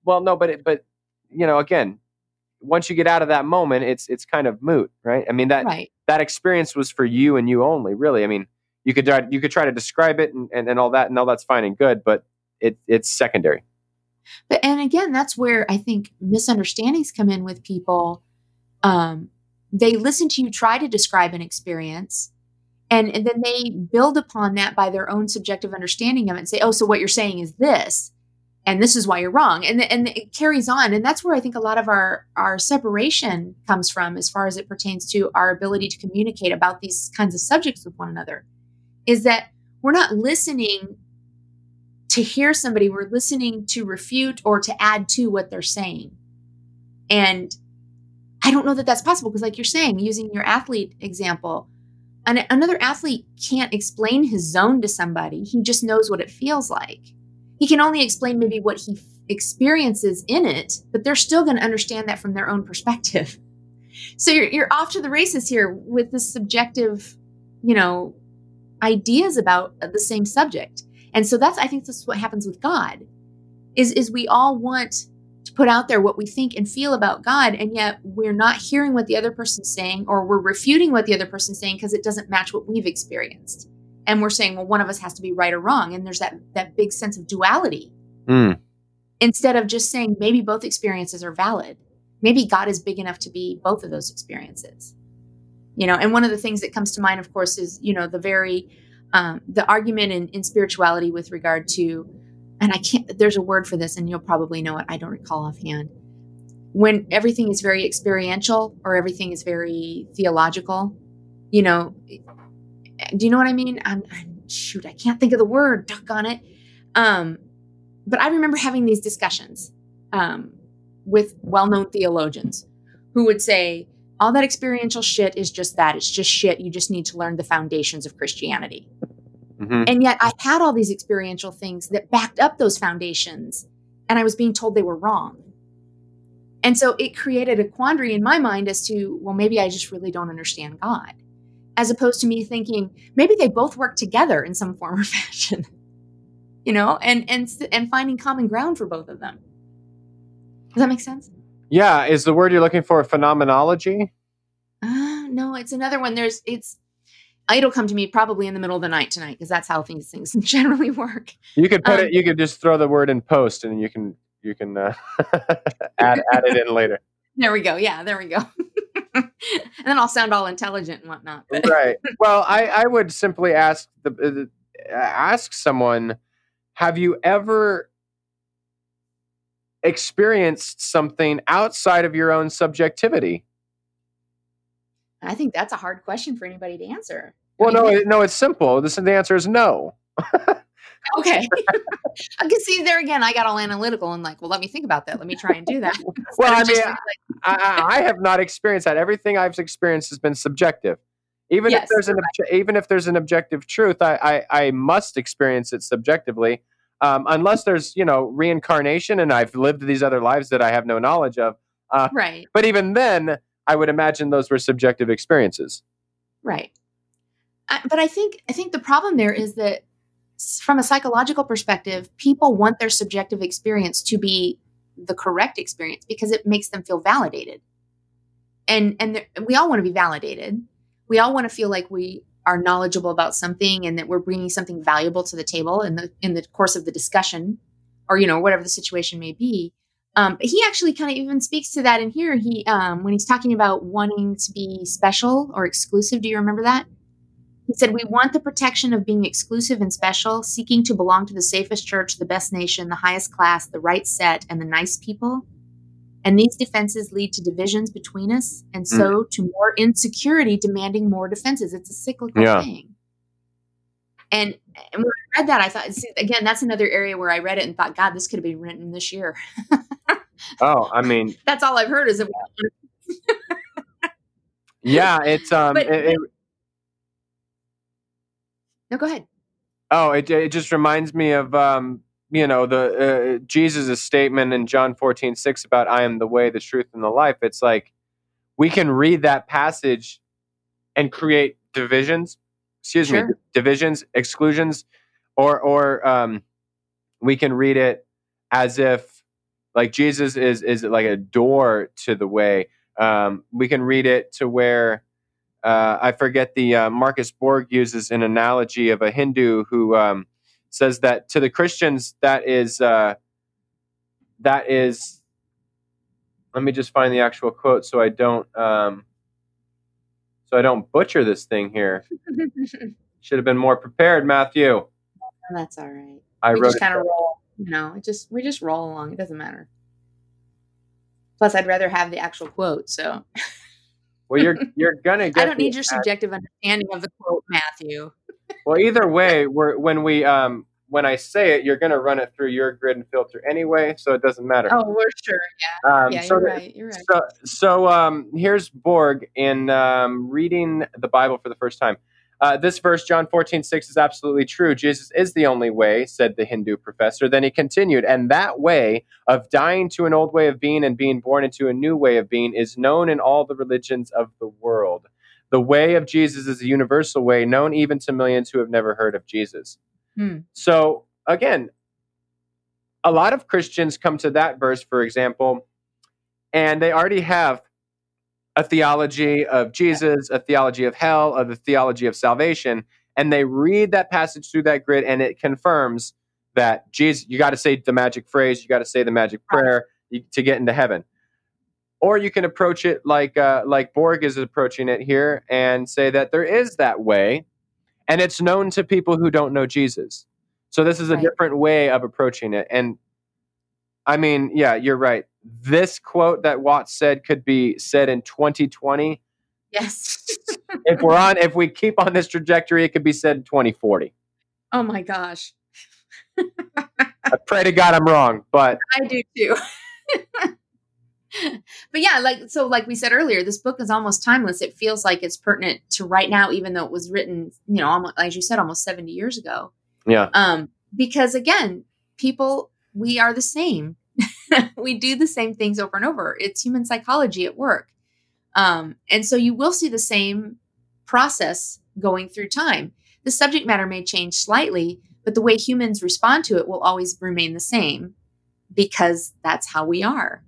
Well, no, but it, but you know, again, once you get out of that moment, it's it's kind of moot, right? I mean that right. that experience was for you and you only, really. I mean, you could try, you could try to describe it and, and, and all that, and all that's fine and good, but it it's secondary. But and again, that's where I think misunderstandings come in with people. Um, they listen to you try to describe an experience, and, and then they build upon that by their own subjective understanding of it and say, oh, so what you're saying is this, and this is why you're wrong. And, and it carries on. And that's where I think a lot of our, our separation comes from, as far as it pertains to our ability to communicate about these kinds of subjects with one another, is that we're not listening to hear somebody. We're listening to refute or to add to what they're saying. And I don't know that that's possible, because like you're saying, using your athlete example, an- another athlete can't explain his zone to somebody. He just knows what it feels like. He can only explain maybe what he f- experiences in it, but they're still going to understand that from their own perspective. So you're, you're off to the races here with this subjective, you know, ideas about the same subject. And so that's, I think that's what happens with God is, is we all want to put out there what we think and feel about God, and yet we're not hearing what the other person's saying, or we're refuting what the other person's saying because it doesn't match what we've experienced. And we're saying, well, one of us has to be right or wrong. And there's that that big sense of duality. Mm. Instead of just saying maybe both experiences are valid. Maybe God is big enough to be both of those experiences. You know, and one of the things that comes to mind, of course, is, you know, the very, um, the argument in, in spirituality with regard to, and I can't, there's a word for this and you'll probably know it. I don't recall offhand. When everything is very experiential or everything is very theological, you know, do you know what I mean? I'm, I'm shoot, I can't think of the word, doggone it. Um, but I remember having these discussions um, with well-known theologians who would say, all that experiential shit is just that. It's just shit. You just need to learn the foundations of Christianity. Mm-hmm. And yet I had all these experiential things that backed up those foundations, and I was being told they were wrong. And so it created a quandary in my mind as to, well, maybe I just really don't understand God, as opposed to me thinking maybe they both work together in some form or fashion, you know, and, and, and finding common ground for both of them. Does that make sense? Yeah. Is the word you're looking for phenomenology? Uh, no, it's another one. There's, it's, it'll come to me probably in the middle of the night tonight, because that's how things, things generally work. You could put um, it, you could just throw the word in post and you can, you can uh, add, add it in later. There we go. Yeah, there we go. And then I'll sound all intelligent and whatnot. But. Right. Well, I, I would simply ask the, uh, ask someone, have you ever experienced something outside of your own subjectivity? I think that's a hard question for anybody to answer. Well, no, it, no, it's simple. This, the answer is no. Okay. I can see there again, I got all analytical and like, well, let me think about that. Let me try and do that. Well, I mean, like, I, I have not experienced that. Everything I've experienced has been subjective. Even yes, if there's an, right. even if there's an objective truth, I, I, I must experience it subjectively. Um, unless there's, you know, reincarnation and I've lived these other lives that I have no knowledge of. Uh, right. But even then, I would imagine those were subjective experiences. Right. I, but I think, I think the problem there is that from a psychological perspective, people want their subjective experience to be the correct experience because it makes them feel validated. And, and there, we all want to be validated. We all want to feel like we are knowledgeable about something and that we're bringing something valuable to the table in the, in the course of the discussion, or, you know, whatever the situation may be. Um, he actually kind of even speaks to that in here. He, um, when he's talking about wanting to be special or exclusive, do you remember that? He said, we want the protection of being exclusive and special, seeking to belong to the safest church, the best nation, the highest class, the right set, and the nice people. And these defenses lead to divisions between us, and so mm. to more insecurity demanding more defenses. It's a cyclical yeah. thing. And, and when I read that, I thought, see, again, that's another area where I read it and thought, God, this could have been written this year. Oh, I mean, that's all I've heard is about. Yeah, it's um. But, it, it, no, go ahead. Oh, it it just reminds me of um, you know, the uh, Jesus' statement in John fourteen six about I am the way, the truth, and the life. It's like we can read that passage and create divisions. Excuse sure. me, divisions, exclusions, or or um, we can read it as if like Jesus is is like a door to the way. Um, we can read it to where uh, I forget the uh, Marcus Borg uses an analogy of a Hindu who um, says that to the Christians that is uh, that is. Let me just find the actual quote so I don't um, so I don't butcher this thing here. Should have been more prepared, Matthew. That's all right. I we wrote just kind of roll. You know, it just we just roll along. It doesn't matter. Plus, I'd rather have the actual quote. So, well, you're you're gonna get. I don't need your subjective understanding of the quote, Matthew. Well, either way, we're, when we um when I say it, you're gonna run it through your grid and filter anyway, so it doesn't matter. Oh, we're sure. Yeah. Um, yeah. So you're right. You're right. So, so um, here's Borg in um, reading the Bible for the first time. Uh, this verse, John fourteen six, is absolutely true. Jesus is the only way, said the Hindu professor. Then he continued, and that way of dying to an old way of being and being born into a new way of being is known in all the religions of the world. The way of Jesus is a universal way, known even to millions who have never heard of Jesus. Hmm. So, again, a lot of Christians come to that verse, for example, and they already have a theology of Jesus, a theology of hell, of the theology of salvation, and they read that passage through that grid, and it confirms that Jesus. You got to say the magic phrase, you got to say the magic prayer to get into heaven, or you can approach it like uh, like Borg is approaching it here, and say that there is that way, and it's known to people who don't know Jesus. So this is a right. different way of approaching it, and I mean, yeah, you're right. This quote that Watts said could be said in twenty twenty. Yes. if we're on, if we keep on this trajectory, it could be said in twenty forty. Oh my gosh. I pray to God I'm wrong, but I do too. But yeah, like, so like we said earlier, this book is almost timeless. It feels like it's pertinent to right now, even though it was written, you know, almost, as you said, almost seventy years ago. Yeah. Um, because again, people, we are the same. We do the same things over and over. It's human psychology at work. Um, and so you will see the same process going through time. The subject matter may change slightly, but the way humans respond to it will always remain the same because that's how we are.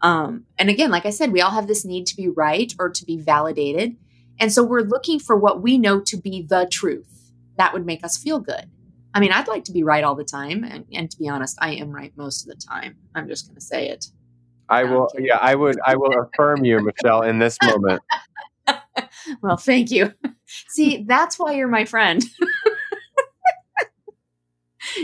Um, and again, like I said, we all have this need to be right or to be validated. And so we're looking for what we know to be the truth. That would make us feel good. I mean, I'd like to be right all the time. And, and to be honest, I am right most of the time. I'm just going to say it. I no, will. Yeah, I would. I will affirm you, Michelle, in this moment. Well, thank you. See, that's why you're my friend.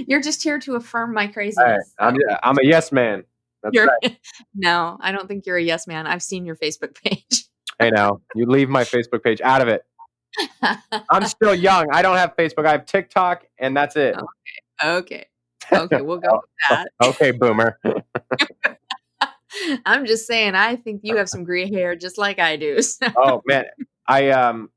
You're just here to affirm my craziness. Right. I'm, I'm a yes man. That's you're, right. No, I don't think you're a yes man. I've seen your Facebook page. Hey, now you leave my Facebook page out of it. I'm still young. I don't have Facebook. I have TikTok, and that's it. Okay. Okay. Okay. We'll go with that. Okay, boomer. I'm just saying, I think you have some gray hair just like I do. So. Oh, man. I um,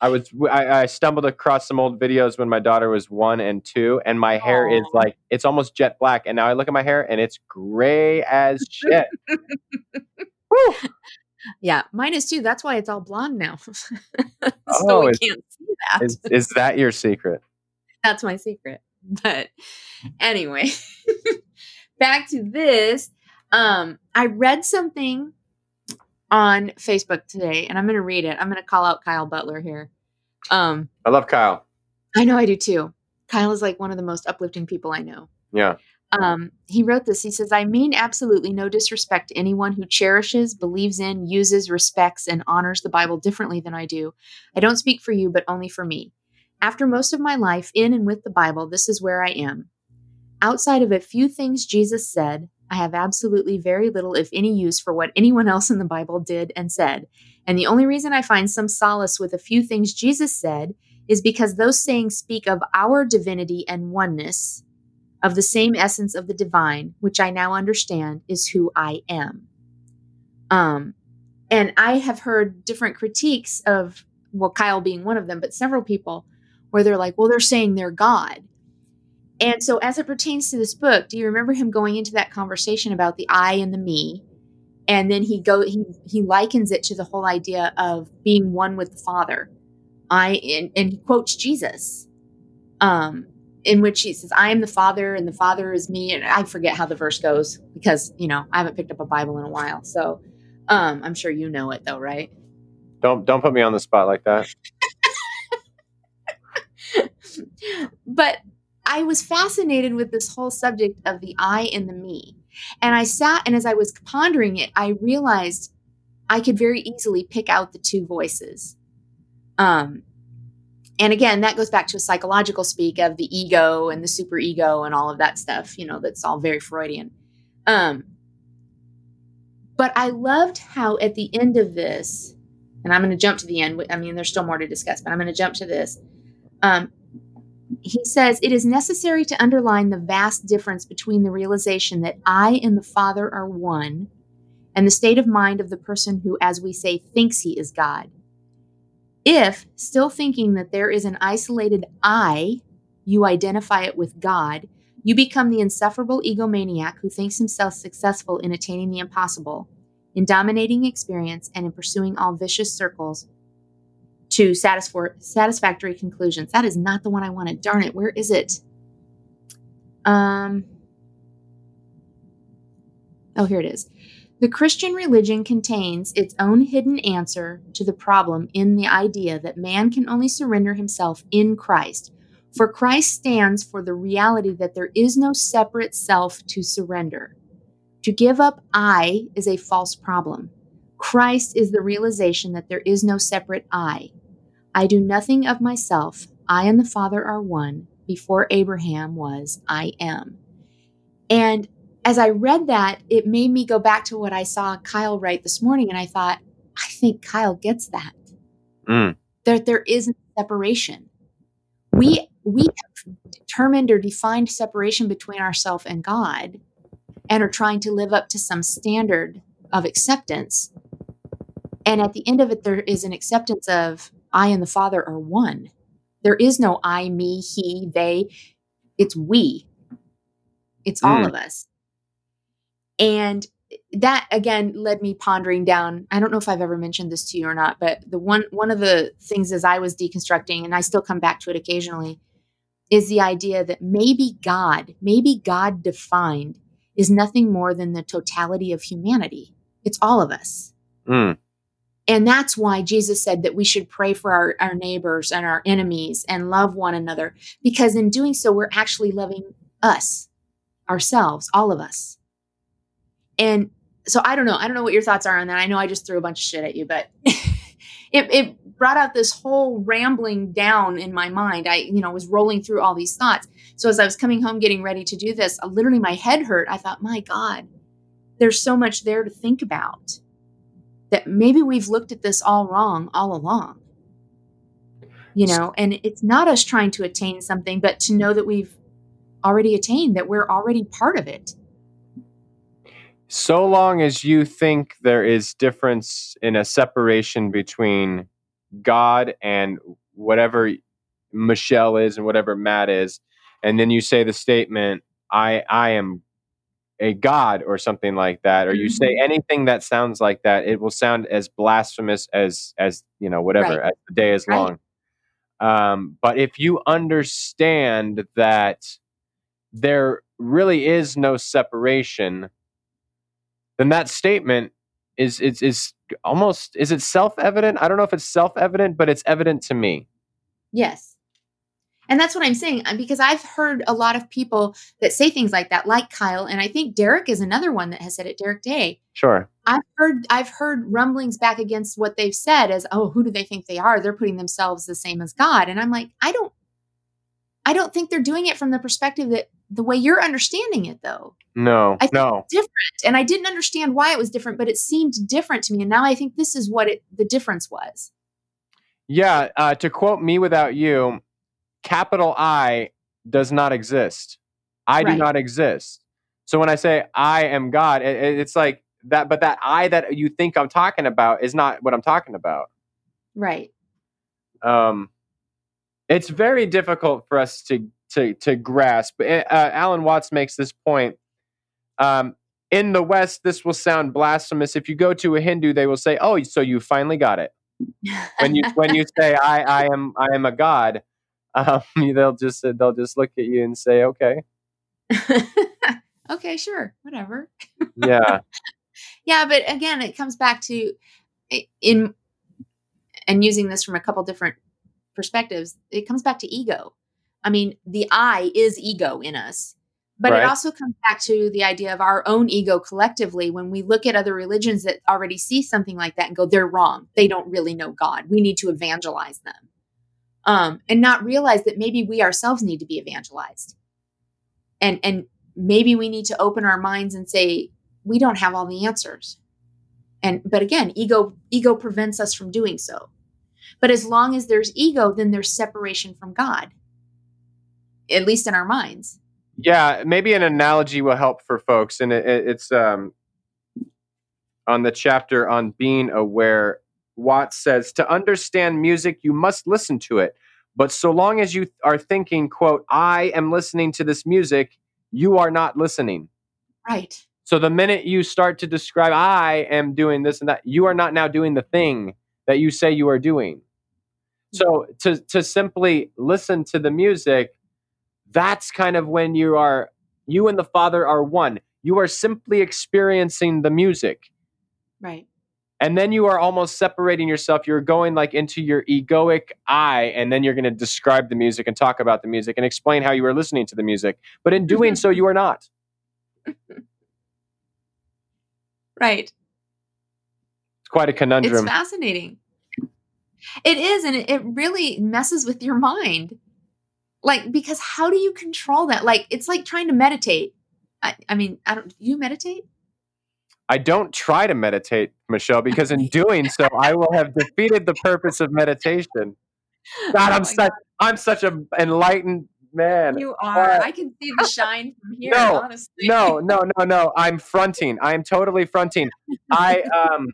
I was I, I stumbled across some old videos when my daughter was one and two, and my hair oh. is like, it's almost jet black. And now I look at my hair, and it's gray as shit. Woo! Yeah, mine is too. That's why it's all blonde now. so oh, we is, can't see that. Is, is that your secret? That's my secret. But anyway, back to this. Um, I read something on Facebook today, and I'm going to read it. I'm going to call out Kyle Butler here. Um, I love Kyle. I know I do too. Kyle is like one of the most uplifting people I know. Yeah. Um, he wrote this. He says, I mean, absolutely no disrespect to anyone who cherishes, believes in, uses, respects, and honors the Bible differently than I do. I don't speak for you, but only for me. After most of my life in and with the Bible, this is where I am. Outside of a few things Jesus said, I have absolutely very little, if any, use for what anyone else in the Bible did and said. And the only reason I find some solace with a few things Jesus said is because those sayings speak of our divinity and oneness, of the same essence of the divine, which I now understand is who I am. Um, and I have heard different critiques of, well, Kyle being one of them, but several people where they're like, well, they're saying they're God. And so as it pertains to this book, do you remember him going into that conversation about the I and the me? And then he go he he likens it to the whole idea of being one with the Father. I and, and he quotes Jesus, um, in which he says, I am the Father and the Father is me. And I forget how the verse goes because, you know, I haven't picked up a Bible in a while. So um, I'm sure you know it though, right? Don't don't put me on the spot like that. But I was fascinated with this whole subject of the I and the me. And I sat, and as I was pondering it, I realized I could very easily pick out the two voices. Um, and again, that goes back to a psychological speak of the ego and the superego and all of that stuff, you know, that's all very Freudian. Um, but I loved how at the end of this, and I'm going to jump to the end. I mean, there's still more to discuss, but I'm going to jump to this. Um, He says, it is necessary to underline the vast difference between the realization that I and the Father are one and the state of mind of the person who, as we say, thinks he is God. If, still thinking that there is an isolated I, you identify it with God, you become the insufferable egomaniac who thinks himself successful in attaining the impossible, in dominating experience, and in pursuing all vicious circles to satisf- satisfactory conclusions. That is not the one I wanted. Darn it. Where is it? Um. Oh, here it is. The Christian religion contains its own hidden answer to the problem in the idea that man can only surrender himself in Christ. For Christ stands for the reality that there is no separate self to surrender. To give up I is a false problem. Christ is the realization that there is no separate I. I do nothing of myself. I and the Father are one. Before Abraham was, I am. And as I read that, it made me go back to what I saw Kyle write this morning. And I thought, I think Kyle gets that. Mm. That there isn't separation. We, we have determined or defined separation between ourselves and God and are trying to live up to some standard of acceptance. And at the end of it, there is an acceptance of I and the Father are one. There is no I, me, he, they. It's we. It's all mm. of us. And that, again, led me pondering down. I don't know if I've ever mentioned this to you or not, but the one one of the things as I was deconstructing, and I still come back to it occasionally, is the idea that maybe God, maybe God defined is nothing more than the totality of humanity. It's all of us. Mm. And that's why Jesus said that we should pray for our, our neighbors and our enemies and love one another, because in doing so, we're actually loving us, ourselves, all of us. And so I don't know. I don't know what your thoughts are on that. I know I just threw a bunch of shit at you, but it, it brought out this whole rambling down in my mind. I, you know, was rolling through all these thoughts. So as I was coming home, getting ready to do this, I, literally my head hurt. I thought, my God, there's so much there to think about. That maybe we've looked at this all wrong all along, you know, and it's not us trying to attain something, but to know that we've already attained, that we're already part of it. So long as you think there is difference in a separation between God and whatever Michelle is and whatever Matt is, and then you say the statement, I, I am a God or something like that, or you mm-hmm. say anything that sounds like that, it will sound as blasphemous as, as, you know, whatever, right. as the day is right. long. Um, but if you understand that there really is no separation, then that statement is, is, is almost, is it self-evident? I don't know if it's self-evident, but it's evident to me. Yes. And that's what I'm saying, because I've heard a lot of people that say things like that, like Kyle. And I think Derek is another one that has said it, Derek Day. Sure. I've heard I've heard rumblings back against what they've said as, oh, who do they think they are? They're putting themselves the same as God. And I'm like, I don't I don't think they're doing it from the perspective that the way you're understanding it, though. No, I think no. It's different. And I didn't understand why it was different, but it seemed different to me. And now I think this is what it, the difference was. Yeah, uh, to quote Me Without You, capital I does not exist. I right. do not exist. So when I say I am God, it, it's like that, but that I that you think I'm talking about is not what I'm talking about. Right. Um, it's very difficult for us to to to grasp. Uh, Alan Watts makes this point. Um, in the West, this will sound blasphemous. If you go to a Hindu, they will say, "Oh, so you finally got it." When you when you say I I am I am a god, um, they'll just they'll just look at you and say, "Okay." Okay, sure, whatever. Yeah. Yeah, but again, it comes back to in and using this from a couple different perspectives, it comes back to ego. I mean, the I is ego in us, but right. it also comes back to the idea of our own ego collectively. When we look at other religions that already see something like that and go, they're wrong. They don't really know God. We need to evangelize them. Um, and not realize that maybe we ourselves need to be evangelized. And, and, maybe we need to open our minds and say, we don't have all the answers. And, but again, ego, ego prevents us from doing so. But as long as there's ego, then there's separation from God, at least in our minds. Yeah. Maybe an analogy will help for folks. And it, it's um, on the chapter on being aware, Watts says, to understand music, you must listen to it. But so long as you are thinking, quote, I am listening to this music, you are not listening. Right. So the minute you start to describe, I am doing this and that, you are not now doing the thing that you say you are doing. So to, to simply listen to the music, that's kind of when you are, you and the Father are one. You are simply experiencing the music. Right. And then you are almost separating yourself. You're going like into your egoic I, and then you're going to describe the music and talk about the music and explain how you are listening to the music. But in doing so, you are not. Right. It's quite a conundrum. It's fascinating. It is. And it really messes with your mind. Like, because how do you control that? Like, it's like trying to meditate. I, I mean, I don't, do you meditate? I don't try to meditate, Michelle, because in doing so, I will have defeated the purpose of meditation. God, I'm oh such God. I'm such an enlightened man. You are. Uh, I can see the shine from here, no, honestly. No, no, no, no. I'm fronting. I am totally fronting. I um,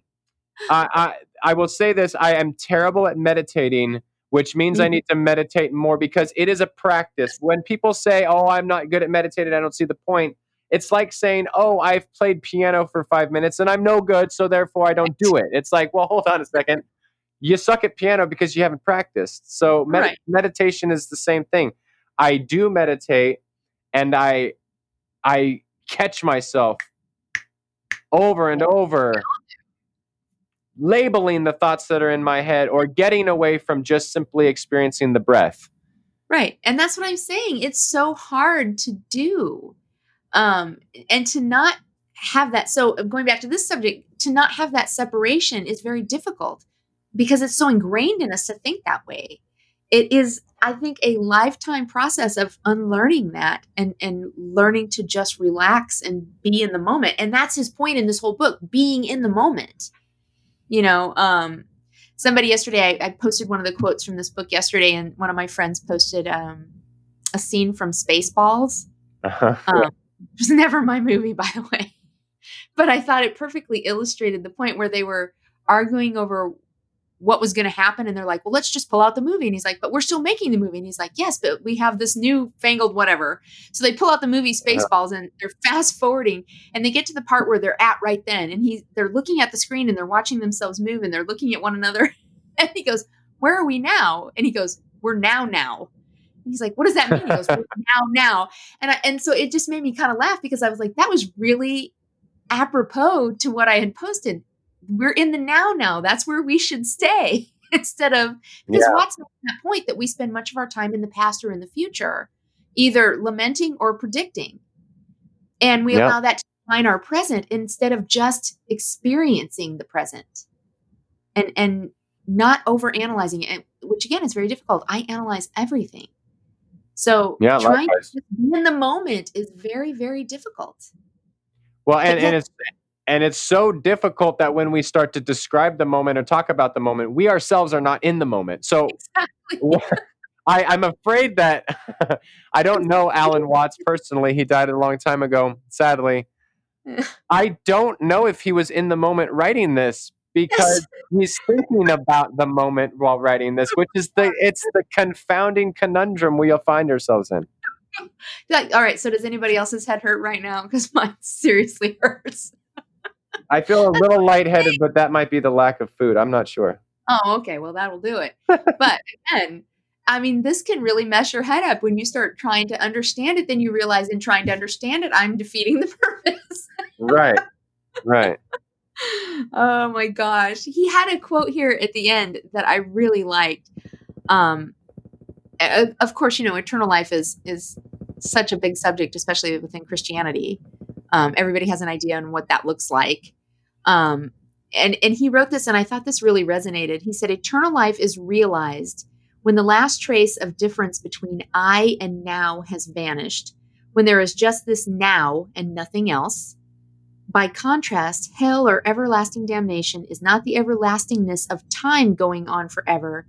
I, I I will say this. I am terrible at meditating, which means mm-hmm. I need to meditate more because it is a practice. When people say, oh, I'm not good at meditating, I don't see the point. It's like saying, oh, I've played piano for five minutes and I'm no good, so therefore I don't do it. It's like, well, hold on a second. You suck at piano because you haven't practiced. So med- right. meditation is the same thing. I do meditate and I I catch myself over and over labeling the thoughts that are in my head or getting away from just simply experiencing the breath. Right. And that's what I'm saying. It's so hard to do. Um, and to not have that, so going back to this subject, to not have that separation is very difficult because it's so ingrained in us to think that way. It is, I think, a lifetime process of unlearning that and, and learning to just relax and be in the moment. And that's his point in this whole book, being in the moment. You know, um, somebody yesterday, I, I posted one of the quotes from this book yesterday, and one of my friends posted um, a scene from Spaceballs. Uh-huh. Um, It was never my movie, by the way, but I thought it perfectly illustrated the point where they were arguing over what was going to happen. And they're like, well, let's just pull out the movie. And he's like, but we're still making the movie. And he's like, yes, but we have this new fangled whatever. So they pull out the movie Spaceballs and they're fast forwarding and they get to the part where they're at right then. And he, they're looking at the screen and they're watching themselves move and they're looking at one another. And he goes, where are we now? And he goes, we're now now. He's like, what does that mean? He goes, well, now, now. And I, and so it just made me kind of laugh because I was like, that was really apropos to what I had posted. We're in the now, now. That's where we should stay instead of, because yeah. Watts makes that point that we spend much of our time in the past or in the future, either lamenting or predicting. And we yeah. allow that to define our present instead of just experiencing the present and, and not overanalyzing it, which again is very difficult. I analyze everything. So yeah, trying likewise. To be in the moment is very, very difficult. Well, and, and it's And it's so difficult that when we start to describe the moment or talk about the moment, we ourselves are not in the moment. So exactly. I, I'm afraid that I don't know Alan Watts personally. He died a long time ago, sadly. I don't know if he was in the moment writing this, because he's thinking about the moment while writing this, which is the it's the confounding conundrum we'll find ourselves in. Like, all right, so does anybody else's head hurt right now? Because mine seriously hurts. I feel a little lightheaded, but that might be the lack of food. I'm not sure. Oh, okay. Well, that'll do it. But again, I mean, this can really mess your head up when you start trying to understand it. Then you realize in trying to understand it, I'm defeating the purpose. Right. Right. Oh my gosh. He had a quote here at the end that I really liked. Um, of course, you know, eternal life is, is such a big subject, especially within Christianity. Um, everybody has an idea on what that looks like. Um, and, and he wrote this, and I thought this really resonated. He said, eternal life is realized when the last trace of difference between I and now has vanished, when there is just this now and nothing else. By contrast, hell or everlasting damnation is not the everlastingness of time going on forever,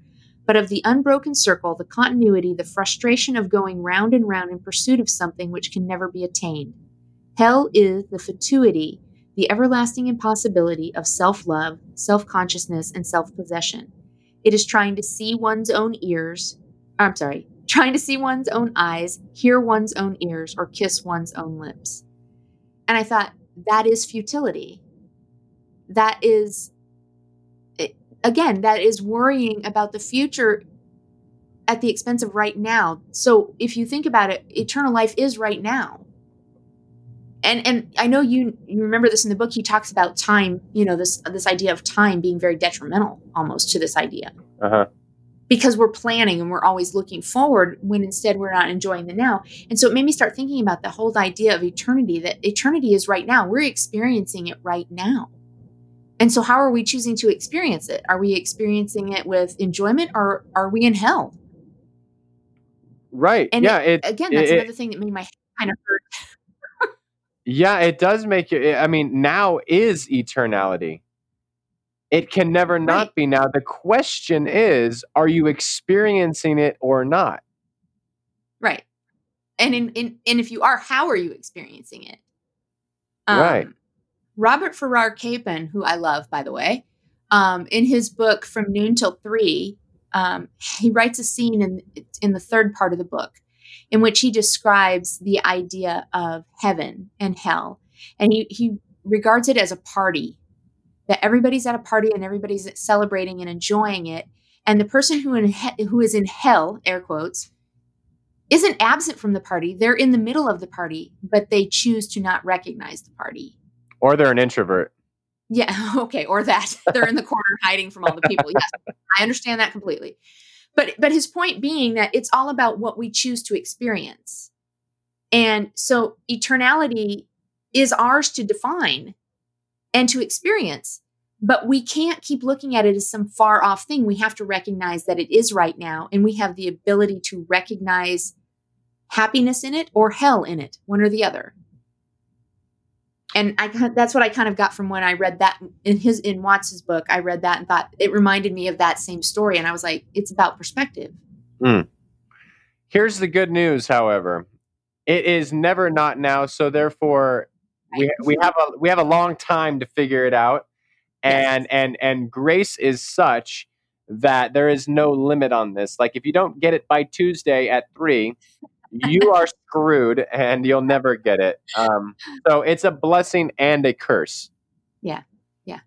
but of the unbroken circle, the continuity, the frustration of going round and round in pursuit of something which can never be attained. Hell is the fatuity, the everlasting impossibility of self-love, self-consciousness, and self-possession. It is trying to see one's own ears, I'm sorry, trying to see one's own eyes, hear one's own ears, or kiss one's own lips. And I thought, that is futility. That is, it, again, that is worrying about the future at the expense of right now. So if you think about it, eternal life is right now. And and I know you, you remember this in the book. He talks about time, you know, this this idea of time being very detrimental almost to this idea. Uh-huh. Because we're planning and we're always looking forward when instead we're not enjoying the now. And so it made me start thinking about the whole idea of eternity, that eternity is right now. We're experiencing it right now. And so how are we choosing to experience it? Are we experiencing it with enjoyment, or are we in hell? Right. And yeah, it, it, again, that's it, another it, thing that made my head kind of hurt. Yeah, it does make you, I mean, now is eternality. It can never not right. be now. The question is, are you experiencing it or not? Right. And in, in and if you are, how are you experiencing it? Um, right. Robert Farrar Capon, who I love, by the way, um, in his book, From Noon Till Three, um, he writes a scene in in the third part of the book, in which he describes the idea of heaven and hell. And he, he regards it as a party, that everybody's at a party and everybody's celebrating and enjoying it. And the person who in he- who is in hell, air quotes, isn't absent from the party. They're in the middle of the party, but they choose to not recognize the party. Or they're an introvert. Yeah, okay, or that. They're in the corner hiding from all the people. Yes, I understand that completely. But but his point being that it's all about what we choose to experience. And so eternality is ours to define and to experience, but we can't keep looking at it as some far off thing. We have to recognize that it is right now, and we have the ability to recognize happiness in it or hell in it, one or the other. And I, that's what I kind of got from when I read that in his, in Watts's book. I read that and thought it reminded me of that same story. And I was like, it's about perspective. Mm. Here's the good news, however, it is never not now. So therefore we, we have a, we have a long time to figure it out. And, yes. and, and grace is such that there is no limit on this. Like if you don't get it by Tuesday at three, you are screwed and you'll never get it. Um, so it's a blessing and a curse. Yeah. Yeah.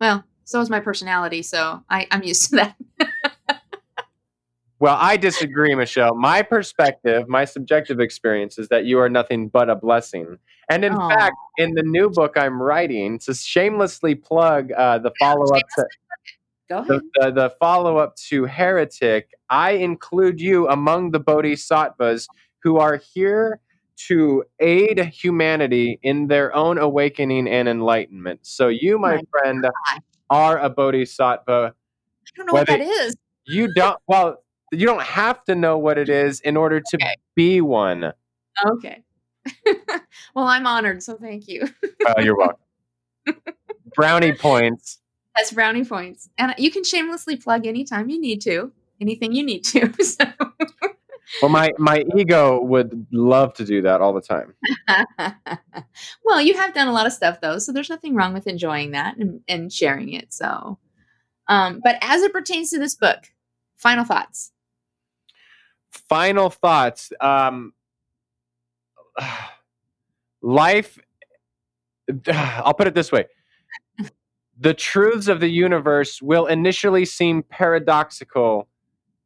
Well, so is my personality. So I, I'm used to that. Well, I disagree, Michelle. My perspective, my subjective experience is that you are nothing but a blessing. And in Aww. fact, in the new book I'm writing, to shamelessly plug uh, the follow-up to... Go ahead. The, the, the follow-up to Heretic, I include you among the bodhisattvas who are here to aid humanity in their own awakening and enlightenment. So you, my, my friend, God. are a bodhisattva. I don't know Whether what that is. You don't. Well, you don't have to know what it is in order to okay. be one. Okay. Well, I'm honored, so thank you. uh, you're welcome. Brownie points. That's brownie points. And you can shamelessly plug anytime you need to, anything you need to. So. Well, my, my ego would love to do that all the time. Well, you have done a lot of stuff, though, so there's nothing wrong with enjoying that and, and sharing it. So, um, but as it pertains to this book, final thoughts. Final thoughts. Um, life, I'll put it this way. The truths of the universe will initially seem paradoxical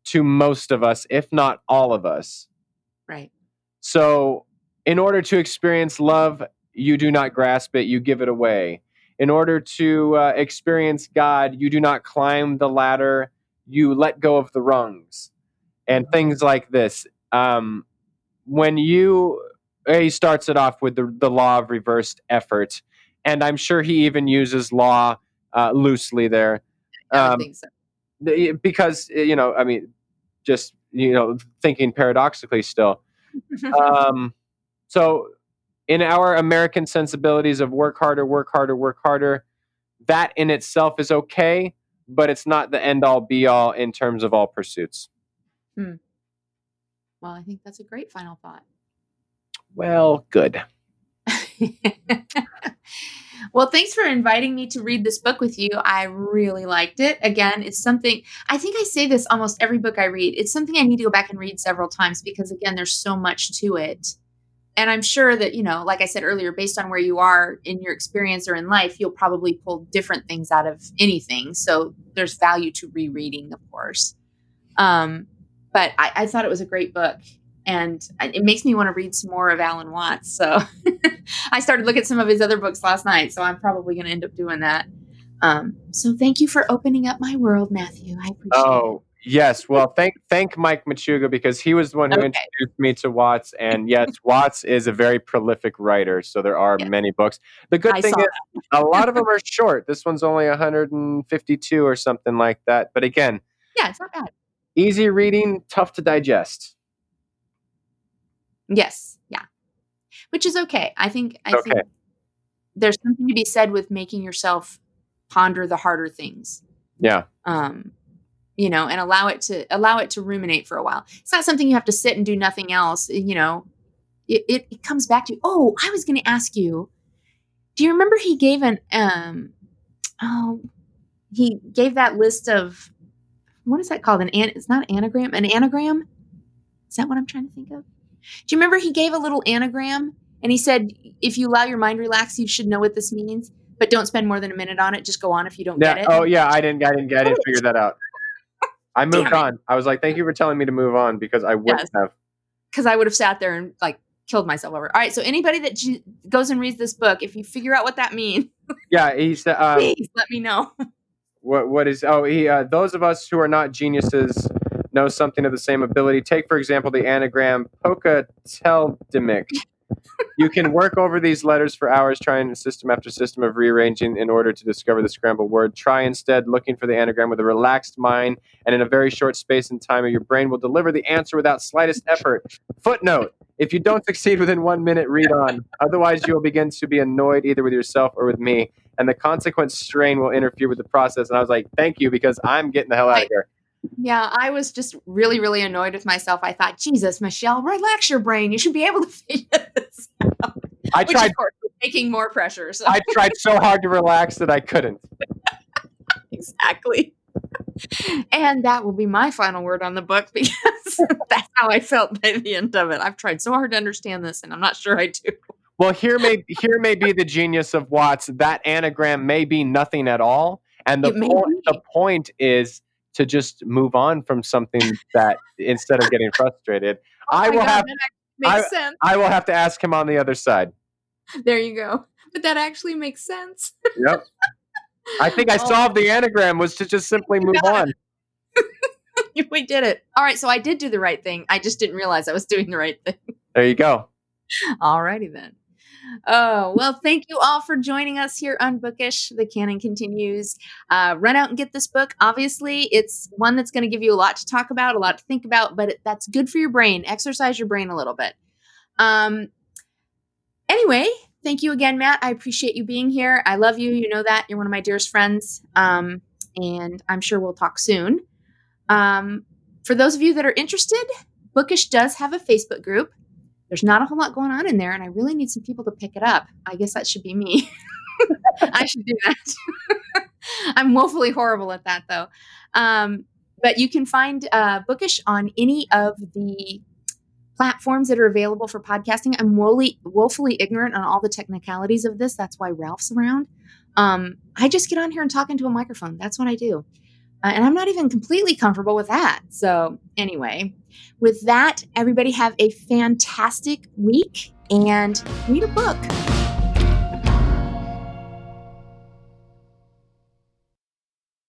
to most of us, if not all of us. Right. So in order to experience love, you do not grasp it, you give it away. In order to uh, experience God, you do not climb the ladder, you let go of the rungs. And things like this. Um, when you, he starts it off with the, the law of reversed effort. And I'm sure he even uses law uh, loosely there. Um, I don't think so. Because, you know, I mean, just, you know, thinking paradoxically still. um, so in our American sensibilities of work harder, work harder, work harder, that in itself is okay, but it's not the end all be all in terms of all pursuits. Hmm. Well, I think that's a great final thought. Well, good. Well, thanks for inviting me to read this book with you. I really liked it. Again, it's something, I think I say this almost every book I read. It's something I need to go back and read several times because, again, there's so much to it. And I'm sure that, you know, like I said earlier, based on where you are in your experience or in life, you'll probably pull different things out of anything. So there's value to rereading, of course. Um, But I, I thought it was a great book, and it makes me want to read some more of Alan Watts. So I started looking at some of his other books last night, so I'm probably going to end up doing that. Um, so thank you for opening up my world, Matthew. I appreciate oh, it. Yes. Well, thank thank Mike Machuga, because he was the one who okay. introduced me to Watts. And yes, Watts is a very prolific writer, so there are yeah. many books. The good I thing is a lot of them are short. This one's only one hundred fifty-two or something like that. But again. Yeah, it's not bad. Easy reading, tough to digest. Yes. Yeah. Which is okay. I think I okay. think there's something to be said with making yourself ponder the harder things. Yeah. Um, you know, and allow it to allow it to ruminate for a while. It's not something you have to sit and do nothing else. You know, it, it, it comes back to you. Oh, I was going to ask you, do you remember he gave an, um, oh, he gave that list of, what is that called? An, an it's not an anagram. An anagram? Is that what I'm trying to think of? Do you remember he gave a little anagram and he said, if you allow your mind relax, you should know what this means, but don't spend more than a minute on it. Just go on if you don't yeah. get it. Oh yeah. I didn't, I didn't get it. Didn't figure that out. I moved on. I was like, thank you for telling me to move on because I wouldn't yes. have. Cause I would have sat there and like killed myself over. All right. So anybody that g- goes and reads this book, if you figure out what that means, yeah, he said, um, please let me know. What what is oh he uh, those of us who are not geniuses know something of the same ability. Take for example the anagram Pocateldimic. You can work over these letters for hours, trying system after system of rearranging in order to discover the scrambled word. Try instead looking for the anagram with a relaxed mind, and in a very short space in time, your brain will deliver the answer without slightest effort. Footnote: if you don't succeed within one minute, read on. Otherwise, you will begin to be annoyed either with yourself or with me, and the consequent strain will interfere with the process. And I was like, thank you, because I'm getting the hell out of here. Yeah, I was just really, really annoyed with myself. I thought, Jesus, Michelle, relax your brain. You should be able to figure this out. I Which tried of course, making more pressure. So. I tried so hard to relax that I couldn't. Exactly. And that will be my final word on the book, because that's how I felt by the end of it. I've tried so hard to understand this, and I'm not sure I do. Well, here may here may be the genius of Watts. That anagram may be nothing at all, and the point, the point is to just move on from something that instead of getting frustrated. oh I will God, have I, sense. I will have to ask him on the other side. There you go. But that actually makes sense. Yep. I think I oh. solved the anagram was to just simply move on. We did it. All right. So I did do the right thing. I just didn't realize I was doing the right thing. There you go. All righty then. Oh, well, thank you all for joining us here on Bookish. The Canon Continues. Uh, run out and get this book. Obviously, it's one that's going to give you a lot to talk about, a lot to think about, but it, that's good for your brain. Exercise your brain a little bit. Um, anyway, thank you again, Matt. I appreciate you being here. I love you. You know that. You're one of my dearest friends. Um, and I'm sure we'll talk soon. Um, for those of you that are interested, Bookish does have a Facebook group. There's not a whole lot going on in there, and I really need some people to pick it up. I guess that should be me. I should do that. I'm woefully horrible at that, though. Um, but you can find uh, Bookish on any of the platforms that are available for podcasting. I'm woefully, woefully ignorant on all the technicalities of this. That's why Ralph's around. Um, I just get on here and talk into a microphone. That's what I do. Uh, and I'm not even completely comfortable with that. So anyway, with that, everybody have a fantastic week and read a book.